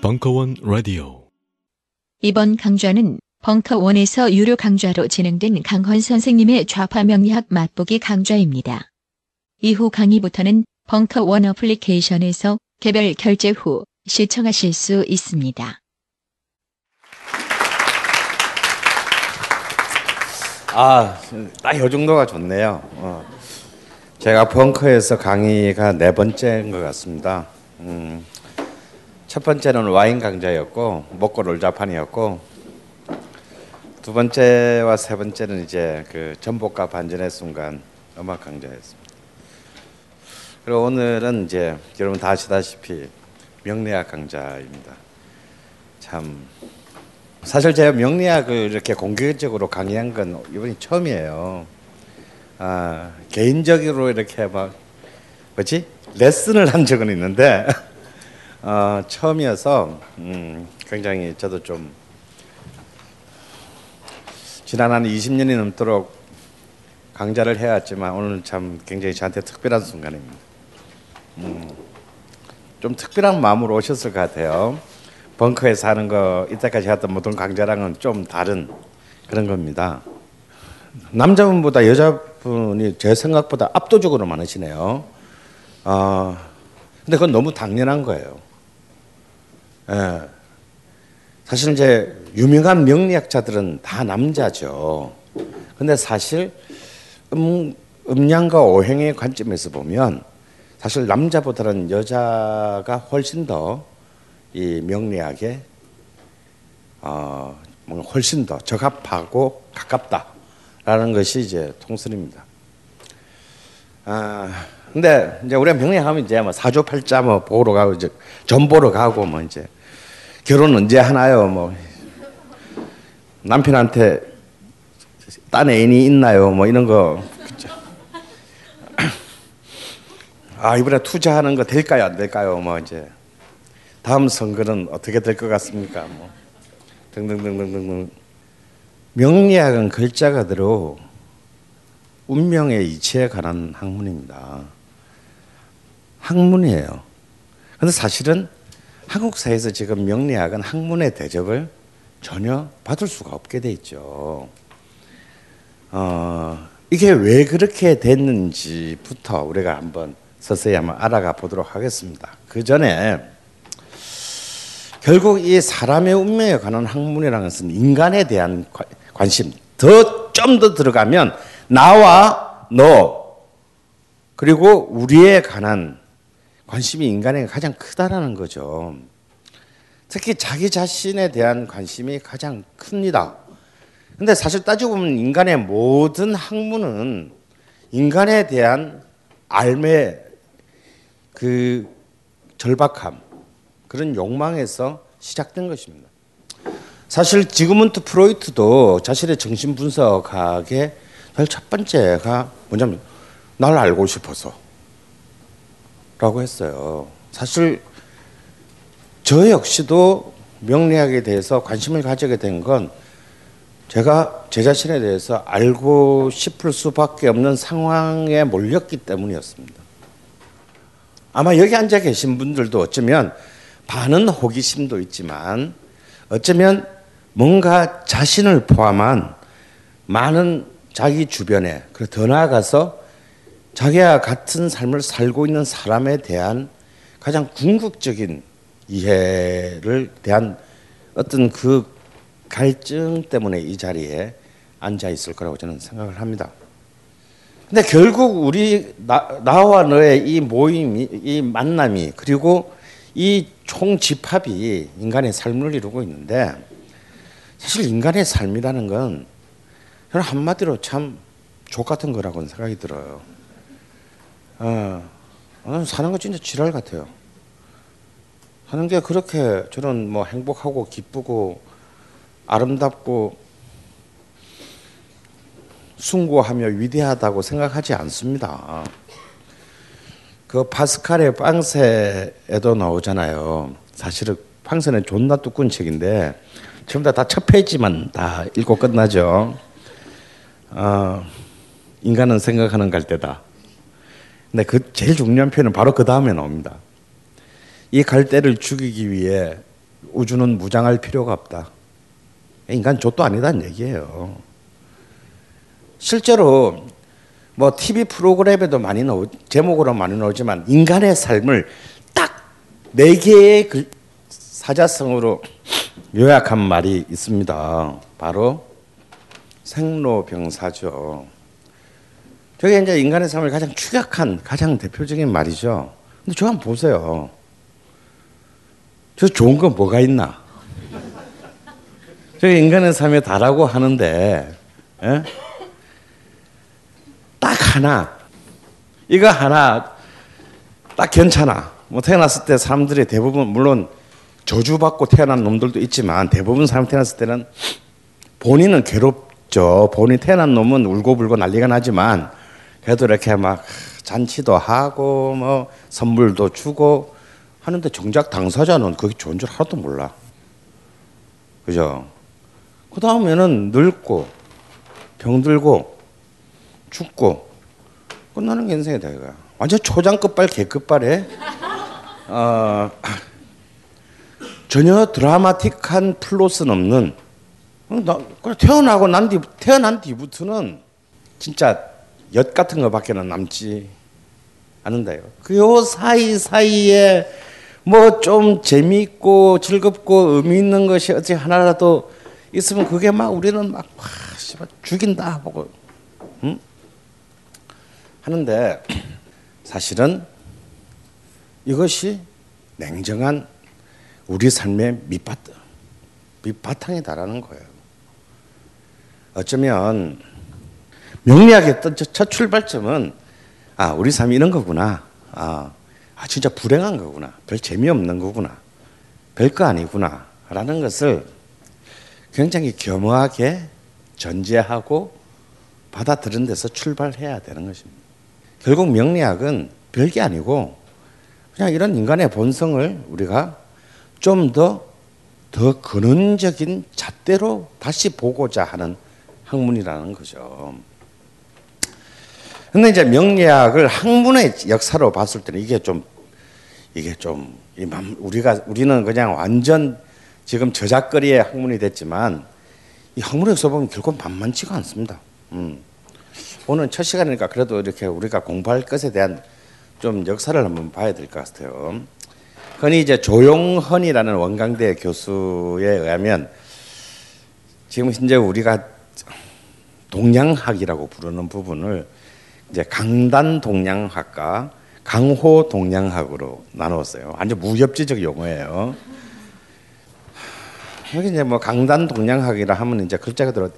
벙커원 라디오. 이번 강좌는 벙커원에서 유료 강좌로 진행된 강헌 선생님의 좌파명리학 맛보기 강좌입니다. 이후 강의부터는 벙커원 어플리케이션에서 개별 결제 후 시청하실 수 있습니다. 딱 이 정도가 좋네요. 제가 벙커에서 강의가 4번째인 것 같습니다. 첫 번째는 와인 강좌였고 먹고 놀자판이었고, 두 번째와 세 번째는 이제 그 전복과 반전의 순간 음악 강좌였습니다. 그리고 오늘은 이제 여러분 다 아시다시피 명리학 강좌입니다. 참 사실 제가 명리학을 이렇게 공개적으로 강의한 건 이번이 처음이에요. 개인적으로 이렇게 막 레슨을 한 적은 있는데 처음이어서 굉장히 저도 좀 지난 한 20년이 넘도록 강좌를 해왔지만 오늘 참 굉장히 저한테 특별한 순간입니다. 좀 특별한 마음으로 오셨을 것 같아요. 벙커에서 하는 거 이때까지 했던 모든 강좌랑은 좀 다른 그런 겁니다. 남자분보다 여자분이 제 생각보다 압도적으로 많으시네요. 근데 그건 너무 당연한 거예요. 예. 사실 이제 유명한 명리학자들은 다 남자죠. 근데 사실 음양과 오행의 관점에서 보면 사실 남자보다는 여자가 훨씬 더 이 명리학에 뭔가 훨씬 더 적합하고 가깝다. 라는 것이 이제 통설입니다. 근데 이제 우리가 명리학하면 이제 사주팔자 보러 가고 이제 전보러 가고 이제 결혼 언제 하나요? 남편한테 딴 애인이 있나요? 이런 거. 그렇죠? 이번에 투자하는 거 될까요? 안 될까요? 이제 다음 선거는 어떻게 될 것 같습니까? 등등등등등. 명리학은 글자 그대로 운명의 이치에 관한 학문입니다. 학문이에요. 그런데 사실은 한국 사회에서 지금 명리학은 학문의 대접을 전혀 받을 수가 없게 돼 있죠. 이게 왜 그렇게 됐는지부터 우리가 한번 서서히 한번 알아가 보도록 하겠습니다. 그 전에 결국 이 사람의 운명에 관한 학문이라는 것은 인간에 대한 관심, 좀 더 들어가면 나와 너 그리고 우리에 관한 관심이 인간에게 가장 크다라는 거죠. 특히 자기 자신에 대한 관심이 가장 큽니다. 근데 사실 따지고 보면 인간의 모든 학문은 인간에 대한 삶의 그 절박함, 그런 욕망에서 시작된 것입니다. 사실 지그문트 프로이트도 자신의 정신분석학의 첫 번째가 뭐냐면 날 알고 싶어서 라고 했어요. 사실 저 역시도 명리학에 대해서 관심을 가지게 된 건 제가 제 자신에 대해서 알고 싶을 수밖에 없는 상황에 몰렸기 때문이었습니다. 아마 여기 앉아 계신 분들도 어쩌면 반은 호기심도 있지만 어쩌면 뭔가 자신을 포함한 많은 자기 주변에, 그리고 더 나아가서 자기와 같은 삶을 살고 있는 사람에 대한 가장 궁극적인 이해를 대한 어떤 그 갈증 때문에 이 자리에 앉아 있을 거라고 저는 생각을 합니다. 근데 결국 우리 나와 너의 이 모임이, 이 만남이, 그리고 이 총집합이 인간의 삶을 이루고 있는데, 사실 인간의 삶이라는 건 저는 한마디로 참 족같은 거라고는 생각이 들어요. 사는 거 진짜 지랄 같아요. 사는 게 그렇게 저는 행복하고 기쁘고 아름답고 숭고하며 위대하다고 생각하지 않습니다. 그 파스칼의 빵새에도 나오잖아요. 사실은 빵새는 존나 뚜꾼 책인데 전부 다 첫 페이지만 다 읽고 끝나죠. 인간은 생각하는 갈대다. 근데 그 제일 중요한 표현은 바로 그 다음에 나옵니다. 이 갈대를 죽이기 위해 우주는 무장할 필요가 없다. 인간 족도 아니다는 얘기예요. 실제로 뭐 TV 프로그램에도 많이 제목으로 많이 나오지만 인간의 삶을 딱 4개의 그 사자성어로 요약한 말이 있습니다. 바로 생로병사죠. 저게 이제 인간의 삶을 가장 축약한 가장 대표적인 말이죠. 근데 저 한번 보세요. 저 좋은 건 뭐가 있나? 저게 인간의 삶에 다라고 하는데, 예? 딱 하나, 이거 하나 딱 괜찮아. 뭐 태어났을 때 사람들이 대부분 물론 저주받고 태어난 놈들도 있지만 대부분 사람 태어났을 때는 본인은 괴롭죠. 본인 태어난 놈은 울고불고 난리가 나지만 그래도 이렇게 막 잔치도 하고 뭐 선물도 주고 하는데 정작 당사자는 그게 좋은 줄 하나도 몰라. 그죠? 그 다음에는 늙고 병들고 죽고 끝나는 게 인생이다 이거야. 완전 초장급발 개급발에 전혀 드라마틱한 플롯은 없는. 태어나고 난 뒤, 태어난 뒤부터는 진짜 엿 같은 거밖에는 남지 않는다요. 그 요 사이사이에 뭐 좀 재미있고 즐겁고 의미 있는 것이 어찌 하나라도 있으면 그게 막 우리는 막 와, 씨발 죽인다 보고 응? 하는데 사실은 이것이 냉정한 우리 삶의 밑바탕이다라는 거예요. 어쩌면 명리학의 첫 출발점은 아 우리 삶이 이런 거구나. 아 진짜 불행한 거구나. 별 재미없는 거구나. 별거 아니구나. 라는 것을 굉장히 겸허하게 전제하고 받아들인 데서 출발해야 되는 것입니다. 결국 명리학은 별게 아니고 그냥 이런 인간의 본성을 우리가 좀 더 근원적인 잣대로 다시 보고자 하는 학문이라는 거죠. 근데 이제 명리학을 학문의 역사로 봤을 때는 이게 좀 우리는 그냥 완전 지금 저작거리의 학문이 됐지만 이 학문의 역사 보면 결코 만만치가 않습니다. 오늘 첫 시간이니까 그래도 이렇게 우리가 공부할 것에 대한 좀 역사를 한번 봐야 될 것 같아요. 흔히 이제 조용헌이라는 원광대 교수에 의하면 지금 현재 우리가 동양학이라고 부르는 부분을 이제 강단 동양학과 강호 동양학으로 나누었어요. 완전 무협지적 용어예요. 여기 이제 뭐 강단 동양학이라 하면 이제 글자 그대로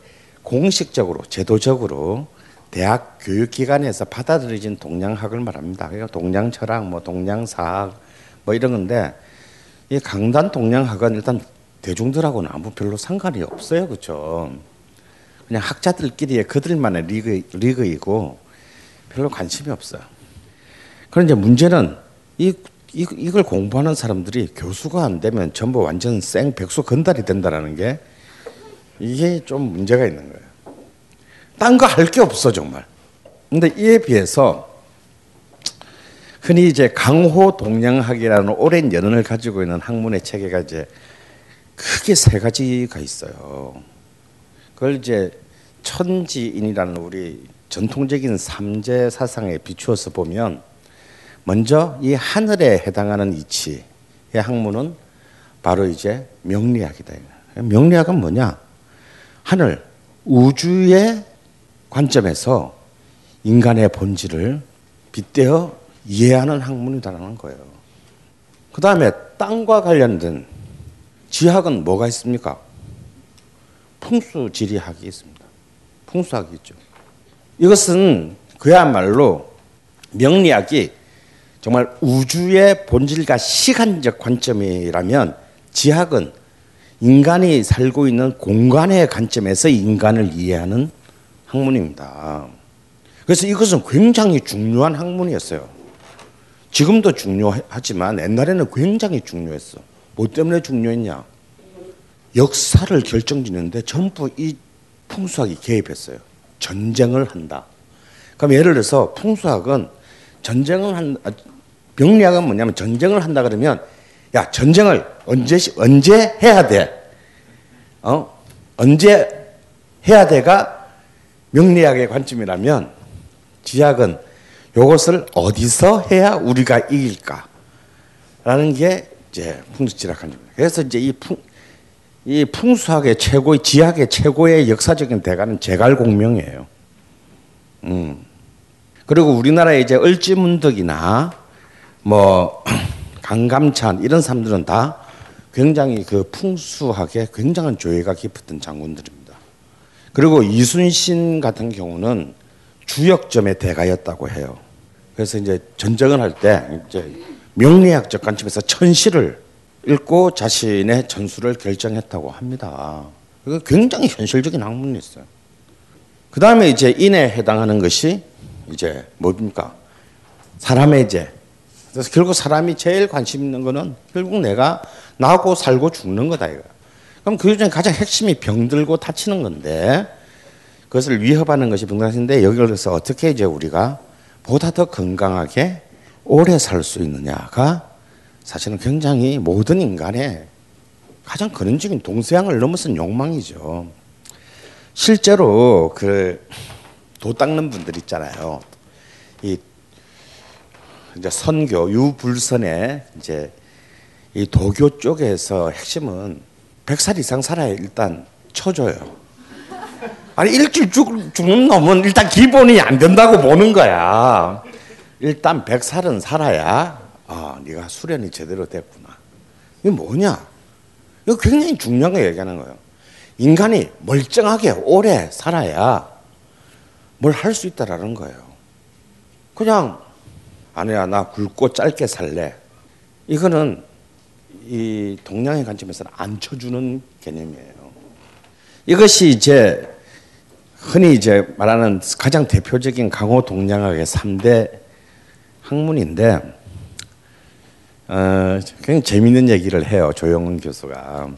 공식적으로 제도적으로 대학 교육기관에서 받아들여진 동양학을 말합니다. 그러니까 동양철학, 뭐 동양사학, 뭐 이런 건데 이 강단 동양학은 일단 대중들하고는 아무 별로 상관이 없어요, 그렇죠? 그냥 학자들끼리의 그들만의 리그이고 별로 관심이 없어요. 그런데 문제는 이걸 공부하는 사람들이 교수가 안 되면 전부 완전 백수 건달이 된다라는 게 이게 좀 문제가 있는 거예요. 딴 거 할 게 없어 정말. 근데 이에 비해서 흔히 이제 강호 동양학이라는 오랜 연원을 가지고 있는 학문의 체계가 이제 크게 3가지가 있어요. 그걸 이제 천지인이라는 우리 전통적인 삼재 사상에 비추어서 보면 먼저 이 하늘에 해당하는 이치의 학문은 바로 이제 명리학이다. 명리학은 뭐냐? 하늘, 우주의 관점에서 인간의 본질을 빗대어 이해하는 학문이다라는 거예요. 그 다음에 땅과 관련된 지학은 뭐가 있습니까? 풍수지리학이 있습니다. 풍수학이 있죠. 이것은 그야말로 명리학이 정말 우주의 본질과 시간적 관점이라면 지학은 인간이 살고 있는 공간의 관점에서 인간을 이해하는 학문입니다. 그래서 이것은 굉장히 중요한 학문이었어요. 지금도 중요하지만 옛날에는 굉장히 중요했어. 뭐 때문에 중요했냐? 역사를 결정짓는데 전부 이 풍수학이 개입했어요. 전쟁을 한다. 그럼 예를 들어서 풍수학은 전쟁을 한, 명리학은 뭐냐면 전쟁을 한다 그러면 야, 전쟁을 언제 해야 돼? 언제 해야 돼가 명리학의 관점이라면 지학은 요것을 어디서 해야 우리가 이길까라는 게 이제 풍수지략학입니다. 그래서 이제 이 풍수학의 최고의, 지학의 최고의 역사적인 대가는 제갈공명이에요. 그리고 우리나라의 이제 을지문덕이나 뭐 강감찬 이런 사람들은 다 굉장히 그 풍수학에 굉장한 조예가 깊었던 장군들입니다. 그리고 이순신 같은 경우는 주역점의 대가였다고 해요. 그래서 이제 전쟁을 할 때 이제 명리학적 관점에서 천시를 읽고 자신의 전술을 결정했다고 합니다. 이거 굉장히 현실적인 학문이 있어요. 그 다음에 이제 인에 해당하는 것이 이제 뭡니까? 사람의 재. 그래서 결국 사람이 제일 관심 있는 거는 결국 내가 나고 살고 죽는 거다 이거야. 그럼 그 중에 가장 핵심이 병들고 다치는 건데 그것을 위협하는 것이 병다치인데 여기를 그래서 어떻게 이제 우리가 보다 더 건강하게 오래 살 수 있느냐가 사실은 굉장히 모든 인간의 가장 근원적인 동서양을 넘어선 욕망이죠. 실제로 그 도 닦는 분들 있잖아요. 이 이제 선교 유불선의 이제 이 도교 쪽에서 핵심은 100살 이상 살아야 일단 쳐줘요. 아니 일주일 죽는 놈은 일단 기본이 안 된다고 보는 거야. 일단 100살은 살아야 아 네가 수련이 제대로 됐구나. 이게 뭐냐? 이거 굉장히 중요한 거 얘기하는 거예요. 인간이 멀쩡하게 오래 살아야 뭘 할 수 있다라는 거예요. 그냥 아니야 나 굵고 짧게 살래. 이거는 이 동양의 관점에서는 안 쳐주는 개념이에요. 이것이 이제 흔히 이제 말하는 가장 대표적인 강호 동양학의 3대 학문인데 굉장히 재밌는 얘기를 해요. 조용헌 교수가.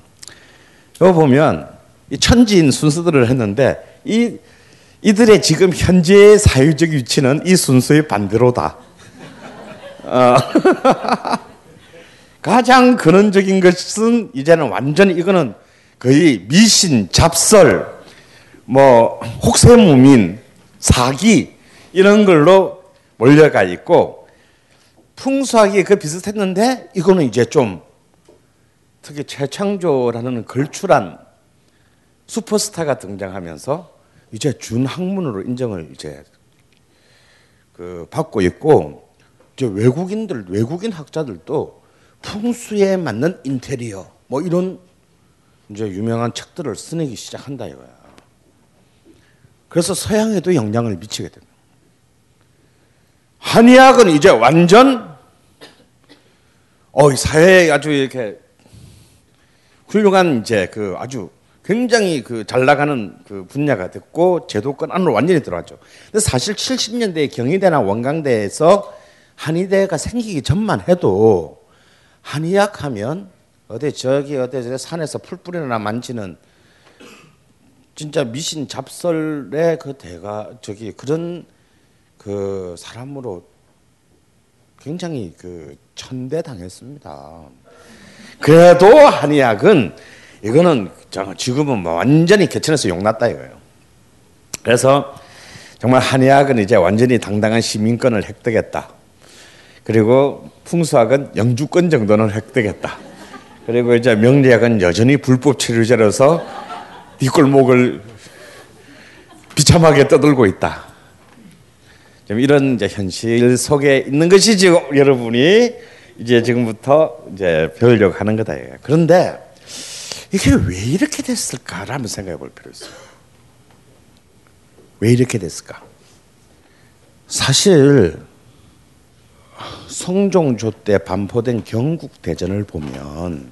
이거 보면 이 천지인 순서들을 했는데 이들의 지금 현재의 사회적 위치는 이 순서의 반대로다. 가장 근원적인 것은 이제는 완전히 이거는 거의 미신, 잡설, 뭐 혹세무민, 사기 이런 걸로 몰려가 있고 풍수학이 그 비슷했는데 이거는 이제 좀 특히 최창조라는 걸출한 슈퍼스타가 등장하면서 이제 준학문으로 인정을 이제 그 받고 있고 이제 외국인 학자들도 풍수에 맞는 인테리어 뭐 이런 이제 유명한 책들을 쓰내기 시작한다 이거야. 그래서 서양에도 영향을 미치게 됩니다. 한의학은 이제 완전 이 사회에 아주 이렇게 훌륭한 이제 그 아주 굉장히 그 잘 나가는 그 분야가 됐고 제도권 안으로 완전히 들어왔죠. 근데 사실 70년대에 경희대나 원광대에서 한의대가 생기기 전만 해도 한의학 하면 어디 저기 산에서 풀 뿌리나 만지는 진짜 미신 잡설의 그 대가 저기 그런 그 사람으로 굉장히 그 천대당했습니다. 그래도 한의학은 이거는 지금은 완전히 개천에서 용났다 이거예요. 그래서 정말 한의학은 이제 완전히 당당한 시민권을 획득했다. 그리고 풍수학은 영주권 정도는 획득했다. 그리고 이제 명리학은 여전히 불법 치료제로서 뒷골목을 비참하게 떠들고 있다. 좀 이런 이제 현실 속에 있는 것이 지금 여러분이 이제 지금부터 이제 배우려고 하는 거다. 그런데 이게 왜 이렇게 됐을까라면 생각해 볼 필요 있어요. 왜 이렇게 됐을까? 사실 성종조 때 반포된 경국대전을 보면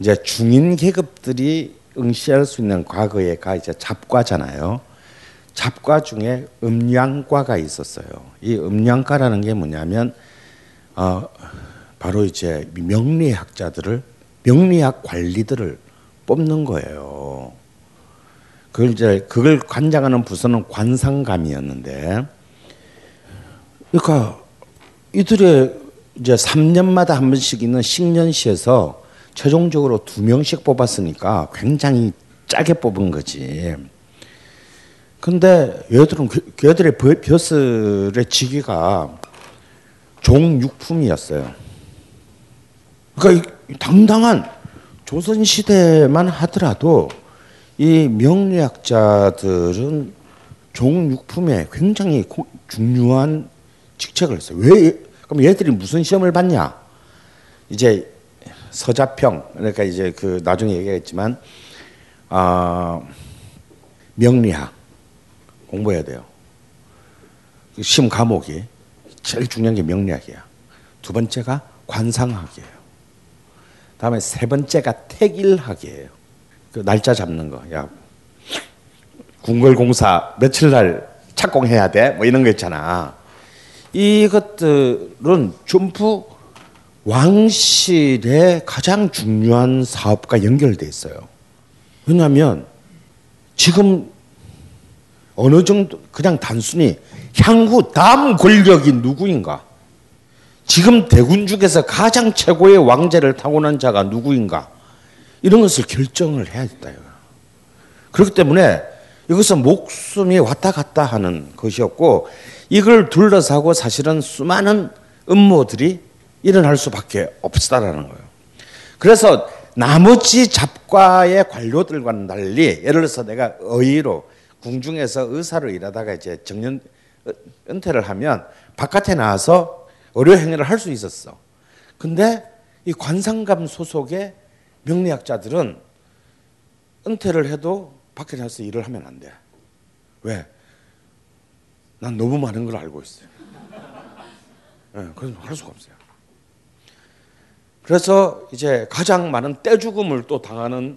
이제 중인 계급들이 응시할 수 있는 과거가 이제 잡과잖아요. 잡과 중에 음양과가 있었어요. 이 음양과라는 게 뭐냐면 바로 이제 명리학 관리들을 뽑는 거예요. 그걸 관장하는 부서는 관상감이었는데, 그러니까 이들의 이제 3년마다 한 번씩 있는 식년시에서 최종적으로 2명씩 뽑았으니까 굉장히 짜게 뽑은 거지. 근데 얘들은 걔들의 벼슬의 직위가 종육품이었어요. 그러니까 당당한 조선시대만 하더라도 이 명리학자들은 종육품에 굉장히 중요한 직책을 했어요. 왜? 그럼 얘들이 무슨 시험을 봤냐? 이제 서자평, 그러니까 이제 그 나중에 얘기했지만 명리학 공부해야 돼요. 시험 과목이 제일 중요한 게 명리학이야. 두 번째가 관상학이에요. 다음에 세 번째가 택일학이에요. 그 날짜 잡는 거. 야, 궁궐공사 며칠 날 착공해야 돼? 뭐 이런 거 있잖아. 이것들은 전부 왕실의 가장 중요한 사업과 연결돼 있어요. 왜냐하면 지금 어느 정도 그냥 단순히 향후 다음 권력이 누구인가, 지금 대군 중에서 가장 최고의 왕제를 타고난 자가 누구인가, 이런 것을 결정을 해야 된다. 그렇기 때문에 이것은 목숨이 왔다 갔다 하는 것이었고, 이걸 둘러싸고 사실은 수많은 음모들이 일어날 수밖에 없었다라는 거예요. 그래서 나머지 잡과의 관료들과는 달리, 예를 들어서 내가 의의로 궁중에서 의사로 일하다가 이제 정년 은퇴를 하면 바깥에 나와서 의료 행위를 할 수 있었어. 근데 이 관상감 소속의 명리학자들은 은퇴를 해도 밖에 나와서 일을 하면 안 돼. 왜? 난 너무 많은 걸 알고 있어요. 네, 그래서 할 수가 없어요. 그래서 이제 가장 많은 떼죽음을 또 당하는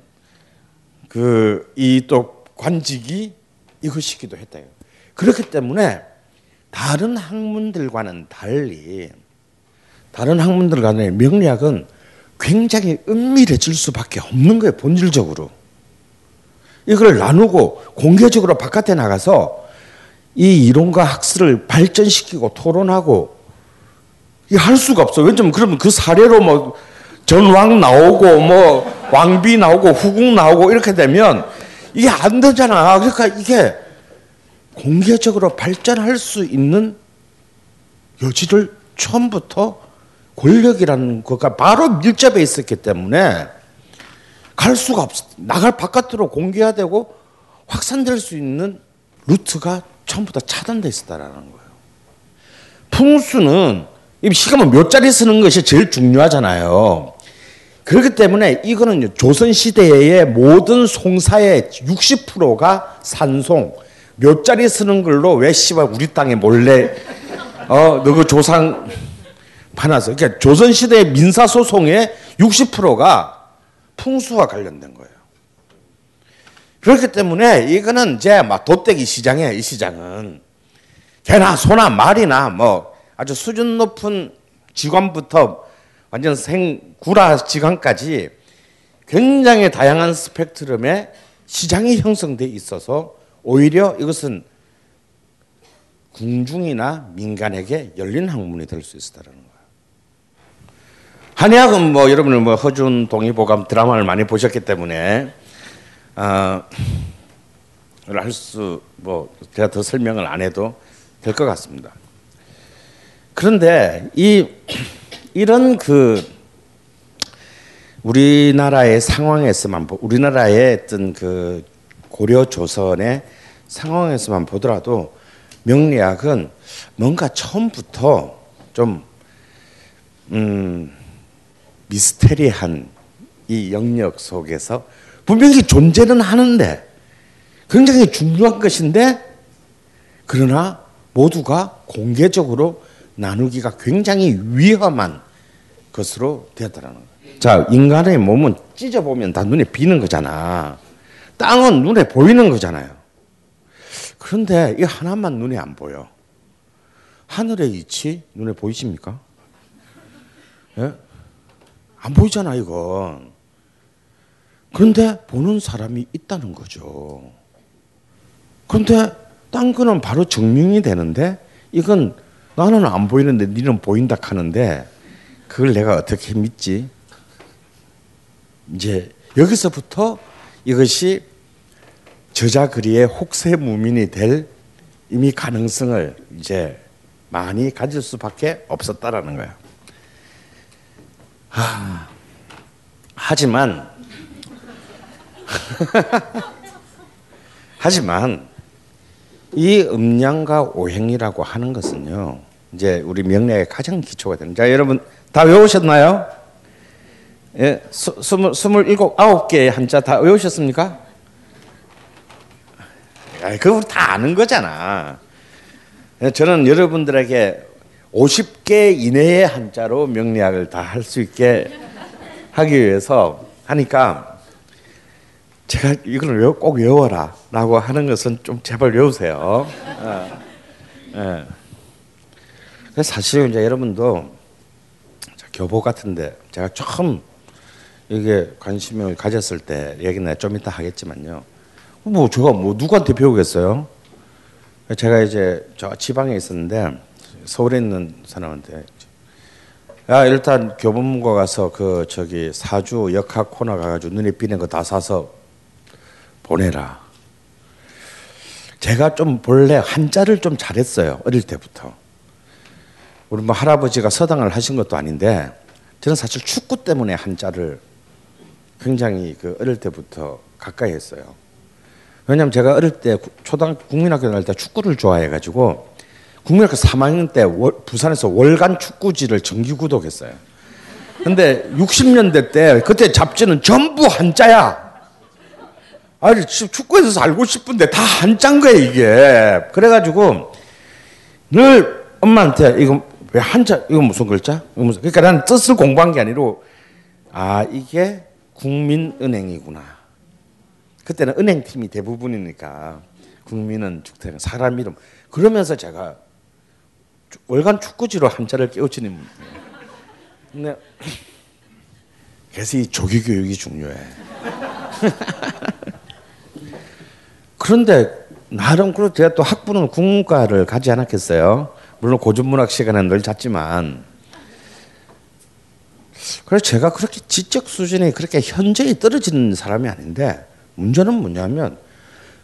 그 이 또 관직이 이것이기도 했다. 그렇기 때문에 다른 학문들과는 달리 명리학은 굉장히 은밀해질 수밖에 없는 거예요. 본질적으로 이걸 나누고 공개적으로 바깥에 나가서 이 이론과 학술을 발전시키고 토론하고 할 수가 없어. 왜냐면 그러면 그 사례로 뭐 전왕 나오고 뭐 왕비 나오고 후궁 나오고 이렇게 되면 이게 안 되잖아. 그러니까 이게 공개적으로 발전할 수 있는 여지를 처음부터 권력이라는 것과 바로 밀접해 있었기 때문에 갈 수가 없어. 나갈 바깥으로 공개해야 되고 확산될 수 있는 루트가 처음부터 차단돼 있었다라는 거예요. 풍수는 이 시간은 몇 자리 쓰는 것이 제일 중요하잖아요. 그렇기 때문에 이거는 조선시대의 모든 송사의 60%가 산송, 몇 자리 쓰는 걸로 왜 씨발 우리 땅에 몰래 너 그 조상 파놨어. 그러니까 조선시대의 민사소송의 60%가 풍수와 관련된 거예요. 그렇기 때문에 이거는 이제 막 돗대기 시장이에요. 이 시장은 개나 소나 말이나 뭐 아주 수준 높은 지관부터 완전 생구라 지관까지 굉장히 다양한 스펙트럼의 시장이 형성되어 있어서 오히려 이것은 궁중이나 민간에게 열린 학문이 될 수 있다는 거예요. 한의학은 뭐 여러분은 뭐 허준 동의보감 드라마를 많이 보셨기 때문에 할 수 뭐 제가 더 설명을 안 해도 될 것 같습니다. 그런데 이런 그 우리나라의 상황에서만 우리나라의 어떤 그 고려 조선의 상황에서만 보더라도 명리학은 뭔가 처음부터 좀 미스테리한 이 영역 속에서 분명히 존재는 하는데 굉장히 중요한 것인데, 그러나 모두가 공개적으로 나누기가 굉장히 위험한 것으로 되었다는 거예요. 자, 인간의 몸은 찢어보면 다 눈에 비는 거잖아. 땅은 눈에 보이는 거잖아요. 그런데 이 하나만 눈에 안 보여. 하늘의 이치 눈에 보이십니까? 예? 안 보이잖아, 이건. 그런데 보는 사람이 있다는 거죠. 그런데 땅 거는 바로 증명이 되는데 이건 나는 안 보이는데 니는 보인다 하는데 그걸 내가 어떻게 믿지? 이제 여기서부터 이것이 저자 글이의 혹세무민이 될 이미 가능성을 이제 많이 가질 수밖에 없었다라는 거야. 하지만 이 음양과 오행이라고 하는 것은요, 이제 우리 명리학의 가장 기초가 됩니다. 자, 여러분 다 외우셨나요? 예, 27, 9개의 한자 다 외우셨습니까? 아, 그거 다 아는 거잖아. 저는 여러분들에게 50개 이내의 한자로 명리학을 다 할 수 있게 하기 위해서 하니까 제가 이걸 꼭 외워라 라고 하는 것은 좀 제발 외우세요. 예. 사실 이제 여러분도 교보 같은데 제가 처음 이게 관심을 가졌을 때 얘기는 좀 이따 하겠지만요. 뭐 제가 뭐 누구한테 배우겠어요? 제가 이제 저 지방에 있었는데 서울에 있는 사람한테, 야 일단 교보문고 가서 그 저기 사주 역학 코너 가가지고 눈에 띄는 거 다 사서 보내라. 제가 좀 본래 한자를 좀 잘했어요. 어릴 때부터. 우리 뭐 할아버지가 서당을 하신 것도 아닌데 저는 사실 축구 때문에 한자를 굉장히 그 어릴 때부터 가까이 했어요. 왜냐면 제가 어릴 때 초등학교 국민학교 다닐 때 축구를 좋아해가지고 국민학교 3학년 때 부산에서 월간 축구지를 정기 구독했어요. 근데 60년대 때 그때 잡지는 전부 한자야. 아니 축구에서 살고 싶은데 다 한자인 거야 이게. 그래가지고 늘 엄마한테 이거 왜 한자 이거 무슨 글자? 이거 무슨. 그러니까 난 뜻을 공부한 게 아니고 아 이게 국민은행이구나. 그때는 은행팀이 대부분이니까 국민은 주택 사람 이름 그러면서 제가 월간 축구지로 한자를 깨우치는. 근데 그래서 이 조기 교육이 중요해. 그런데 나름 그래도 제가 또 학부는 국문과를 가지 않았겠어요. 물론 고전문학 시간은 늘 잤지만. 그래서 제가 그렇게 지적 수준이 그렇게 현저히 떨어지는 사람이 아닌데. 문제는 뭐냐면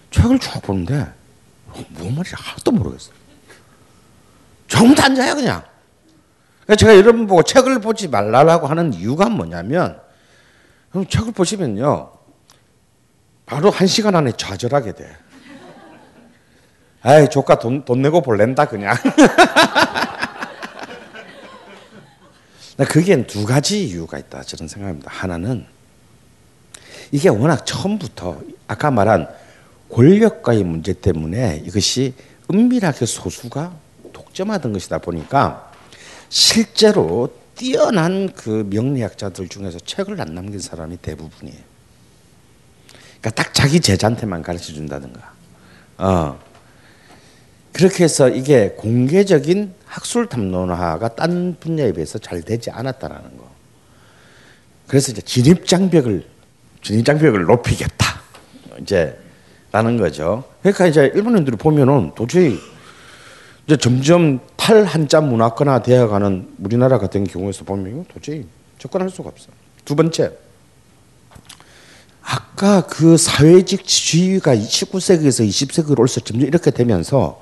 책을 쭉 보는데 뭔 말인지 하나도 모르겠어요. 전부 다 앉아요 그냥. 제가 여러분 보고 책을 보지 말라고 하는 이유가 뭐냐면 그럼 책을 보시면요 바로 1시간 안에 좌절하게 돼. 아이 조카 돈 내고 볼랜다 그냥. 그게 두 가지 이유가 있다 저는 생각합니다. 하나는 이게 워낙 처음부터 아까 말한 권력과의 문제 때문에 이것이 은밀하게 소수가 독점하던 것이다 보니까 실제로 뛰어난 그 명리학자들 중에서 책을 안 남긴 사람이 대부분이에요. 그러니까 딱 자기 제자한테만 가르쳐준다든가. 그렇게 해서 이게 공개적인 학술 담론화가 딴 분야에 비해서 잘 되지 않았다라는 거. 그래서 이제 진입장벽을 높이겠다. 이제, 라는 거죠. 그러니까 이제 일본인들이 보면은 도저히 이제 점점 탈한자 문화권화 되어가는 우리나라 같은 경우에서 보면 도저히 접근할 수가 없어. 두 번째. 아까 그 사회적 지위가 19세기에서 20세기로 올서 점점 이렇게 되면서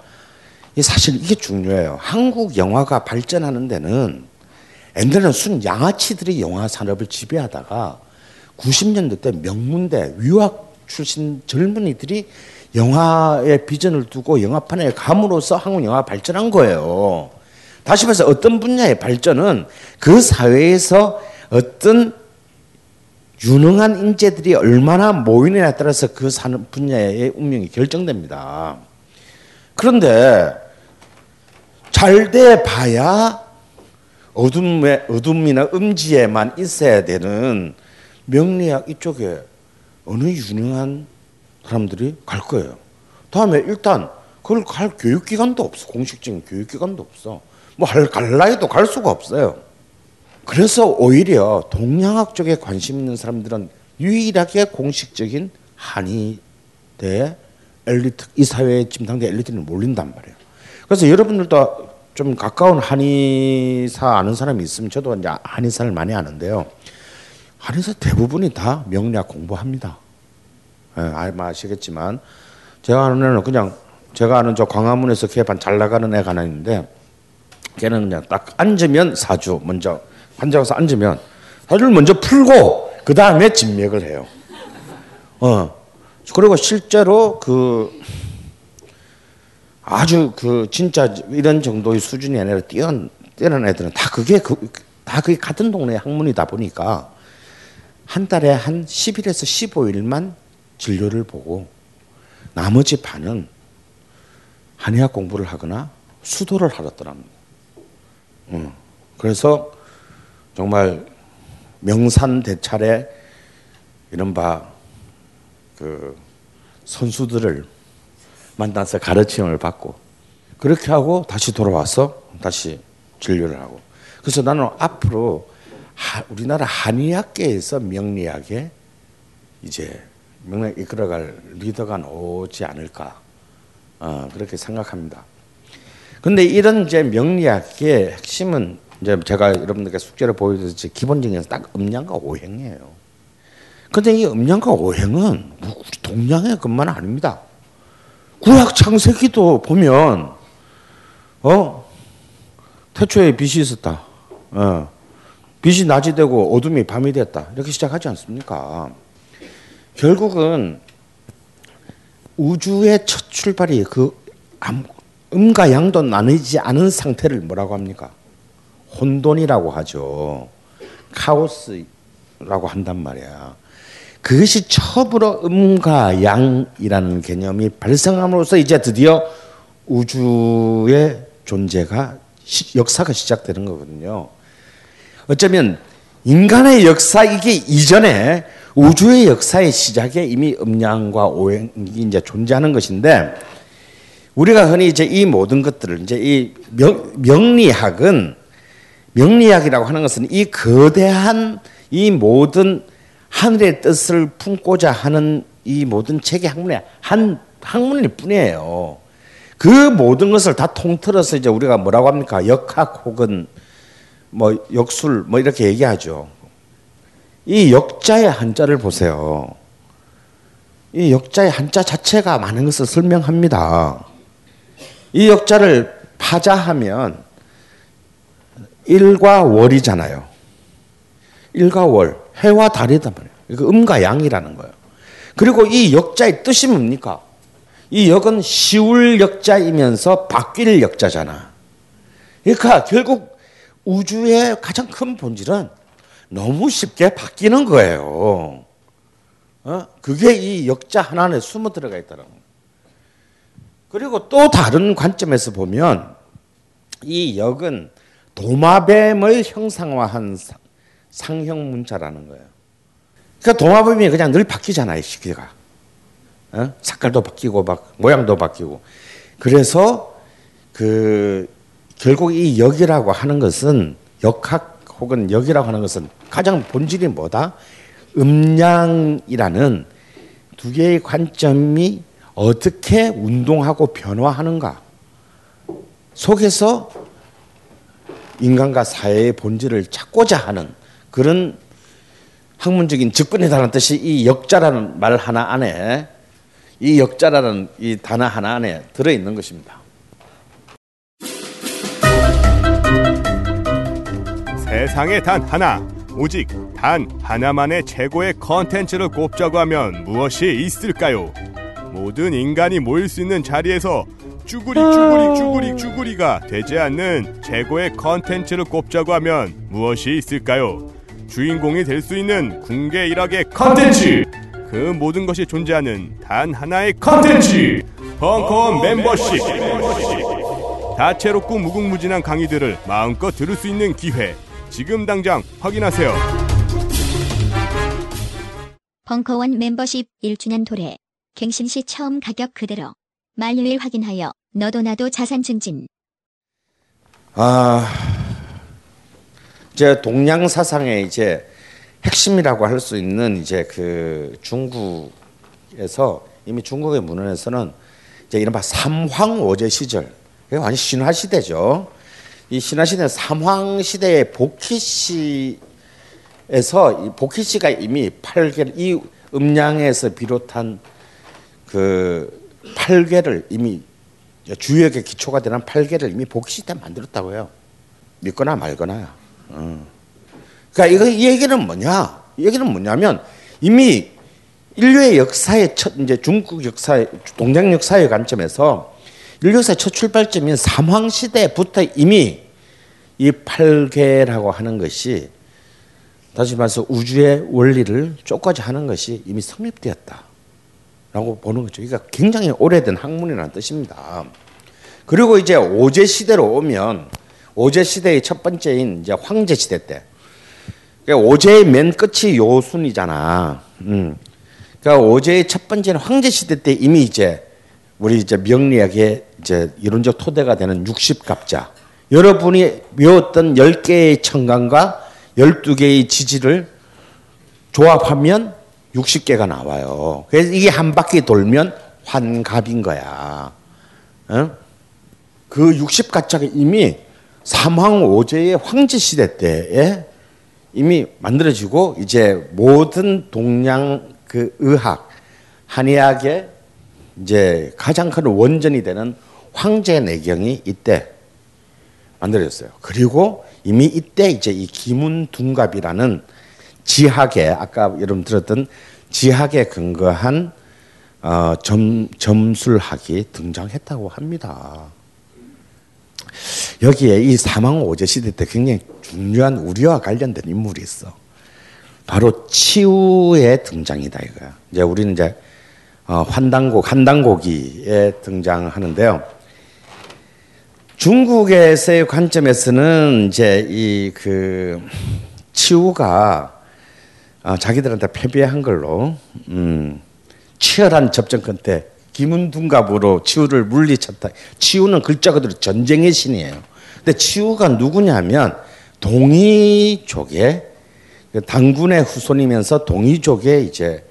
사실 이게 중요해요. 한국 영화가 발전하는 데는 옛날에는 순 양아치들이 영화 산업을 지배하다가 90년대 때 명문대 유학 출신 젊은이들이 영화의 비전을 두고 영화판에 감으로써 한국 영화가 발전한 거예요. 다시 말해서 어떤 분야의 발전은 그 사회에서 어떤 유능한 인재들이 얼마나 모이느냐에 따라서 그 분야의 운명이 결정됩니다. 그런데 잘 돼 봐야 어둠이나 음지에만 있어야 되는 명리학 이쪽에 어느 유능한 사람들이 갈 거예요. 다음에 일단 그걸 갈 교육기관도 없어. 공식적인 교육기관도 없어. 뭐 갈 나이도 갈 수가 없어요. 그래서 오히려 동양학 쪽에 관심 있는 사람들은 유일하게 공식적인 한의대 엘리트, 이 사회의 지금 당대 엘리트는 몰린단 말이에요. 그래서 여러분들도 좀 가까운 한의사 아는 사람이 있으면 저도 이제 한의사를 많이 아는데요. 한의사 대부분이 다 명리학 공부합니다. 예, 아시겠지만 제가 아는 애는 그냥 제가 아는 저 광화문에서 개판 잘 나가는 애가 하나 있는데 걔는 그냥 딱 앉으면 사주 먼저 환자가서 앉으면 사주를 먼저 풀고 그 다음에 진맥을 해요. 그리고 실제로 그 아주 그 진짜 이런 정도의 수준이 아니라 뛰어난 애들은 다 그게 같은 동네 학문이다 보니까 한 달에 한 10일에서 15일만 진료를 보고 나머지 반은 한의학 공부를 하거나 수도를 하더랍니다. 그래서 정말 명산 대찰에 이른바 그 선수들을 만나서 가르침을 받고 그렇게 하고 다시 돌아와서 다시 진료를 하고. 그래서 나는 앞으로 우리나라 한의학계에서 명리학에 이제 명리학 이끌어갈 리더가 오지 않을까 그렇게 생각합니다. 근데 이런 이제 명리학의 핵심은 이제 제가 여러분들께 숙제를 보여드렸듯이 기본적인 딱 음양과 오행이에요. 근데 이 음양과 오행은 뭐 우리 동양의 것만 아닙니다. 구약 창세기도 보면 태초에 빛이 있었다. 빛이 낮이 되고 어둠이 밤이 됐다. 이렇게 시작하지 않습니까? 결국은 우주의 첫 출발이 그 음과 양도 나뉘지 않은 상태를 뭐라고 합니까? 혼돈이라고 하죠. 카오스라고 한단 말이야. 그것이 처음으로 음과 양이라는 개념이 발생함으로써 이제 드디어 우주의 존재가 역사가 시작되는 거거든요. 어쩌면 인간의 역사이기 이전에 우주의 역사의 시작에 이미 음양과 오행이 이제 존재하는 것인데, 우리가 흔히 이제 이 모든 것들을 이제 이 명리학이라고 하는 것은 이 거대한 이 모든 하늘의 뜻을 품고자 하는 이 모든 체계 학문의 한 학문일 뿐이에요. 그 모든 것을 다 통틀어서 이제 우리가 뭐라고 합니까? 역학 혹은 뭐 역술 뭐 이렇게 얘기하죠. 이 역자의 한자를 보세요. 이 역자의 한자 자체가 많은 것을 설명합니다. 이 역자를 파자하면 일과 월이잖아요. 일과 월, 해와 달이단 말이에요. 그러니까 음과 양이라는 거예요. 그리고 이 역자의 뜻이 뭡니까? 이 역은 시울 역자이면서 바뀔 역자잖아. 그러니까 결국 우주의 가장 큰 본질은 너무 쉽게 바뀌는 거예요. 그게 이 역자 하나 안에 숨어 들어가 있다는 거예요. 그리고 또 다른 관점에서 보면 이 역은 도마뱀을 형상화한 상형 문자라는 거예요. 그러니까 도마뱀이 그냥 늘 바뀌잖아요, 시기가. 색깔도 바뀌고 막 모양도 바뀌고. 그래서 결국 이 역이라고 하는 것은 역학 혹은 역이라고 하는 것은 가장 본질이 뭐다? 음양이라는 두 개의 관점이 어떻게 운동하고 변화하는가 속에서 인간과 사회의 본질을 찾고자 하는 그런 학문적인 접근이라는 뜻이 이 역자라는 말 하나 안에, 이 역자라는 이 단어 하나 안에 들어있는 것입니다. 세상에 단 하나, 오직 단 하나만의 최고의 컨텐츠를 꼽자고 하면 무엇이 있을까요? 모든 인간이 모일 수 있는 자리에서 쭈구리가 되지 않는 최고의 컨텐츠를 꼽자고 하면 무엇이 있을까요? 주인공이 될 수 있는 궁계 일학의 컨텐츠! 그 모든 것이 존재하는 단 하나의 컨텐츠! 벙커원 멤버십! 다채롭고 무궁무진한 강의들을 마음껏 들을 수 있는 기회! 지금 당장 확인하세요! 벙커원 멤버십 1주년 도래 갱신시 처음 가격 그대로 만료일 확인하여 너도 나도 자산 증진. 이제 동양 사상의 이제 핵심이라고 할 수 있는 이제 그 중국에서 이미 중국의 문헌에서는 이제 이른바 삼황오제 시절, 이게 완전 신화 시대죠. 이 신화시대는 삼황시대의 복희씨에서, 복희씨가 이미 8괘를 이 음양에서 비롯한 그 8괘를 이미 주역의 기초가 되는 8괘를 이미 복희씨 때 만들었다고요. 믿거나 말거나. 그러니까 이거 이 얘기는 뭐냐? 이 얘기는 뭐냐면 이미 인류의 역사의 첫 이제 중국 역사, 동양 역사의 관점에서 인류 역사의 첫 출발점인 삼황 시대부터 이미 이 팔괘라고 하는 것이 다시 말해서 우주의 원리를 쪼까지 하는 것이 이미 성립되었다라고 보는 거죠. 그러니까 굉장히 오래된 학문이라는 뜻입니다. 그리고 이제 오제 시대로 오면 오제 시대의 첫 번째인 이제 황제 시대 때. 그러니까 오제의 맨 끝이 요순이잖아. 그러니까 오제의 첫 번째는 황제 시대 때 이미 이제 우리 이제 명리학의 이제 이론적 토대가 되는 60갑자. 여러분이 외웠던 10개의 천간과 12개의 지지를 조합하면 60개가 나와요. 그래서 이게 한 바퀴 돌면 환갑인 거야. 응? 그 60갑자가 이미 삼황오제의 황제 시대 때에 이미 만들어지고 이제 모든 동양 그 의학, 한의학의 이제 가장 큰 원전이 되는 황제내경이 이때 만들어졌어요. 그리고 이미 이때 이제 이 기문둔갑이라는 지학에 아까 여러분 들었던 지학에 근거한 점술학이 등장했다고 합니다. 여기에 이 삼황오제 시대 때 굉장히 중요한 우리와 관련된 인물이 있어. 바로 치우의 등장이다 이거야. 이제 우리는 이제 환단곡, 한단곡이에 등장하는데요. 중국에서의 관점에서는 이제 이 그 치우가 자기들한테 패배한 걸로 치열한 접전 끝에 기문둔갑으로 치우를 물리쳤다. 치우는 글자 그대로 전쟁의 신이에요. 근데 치우가 누구냐면 동이족의 당군의 후손이면서 동이족의 이제